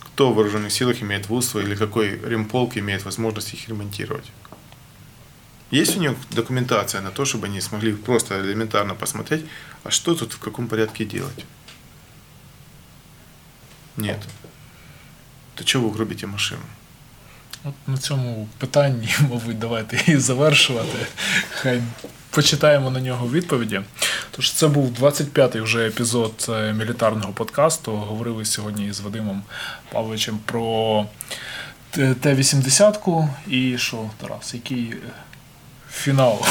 Кто в вооруженных силах имеет вузство или какой ремполк имеет возможность их ремонтировать? Есть у них документация на то, чтобы они смогли просто элементарно посмотреть, а что тут в каком порядке делать? Нет. То чого ви грубите машину? От на цьому питанні, мабуть, давайте і завершувати. Хай почитаємо на нього відповіді. Тож це був двадцять п'ятий вже епізод мілітарного подкасту. Говорили сьогодні з Вадимом Павловичем про Т-вісімдесятку. І що, Тарас, який... фінал.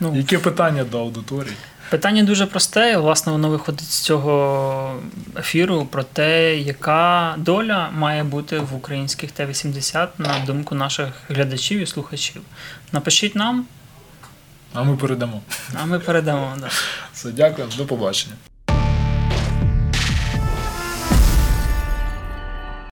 Ну, яке питання до аудиторії? Питання дуже просте, власне, воно виходить з цього ефіру про те, яка доля має бути в українських Т вісімдесят, на думку наших глядачів і слухачів. Напишіть нам. А ми передамо. А ми передамо, так. Да. Все, дякую, до побачення.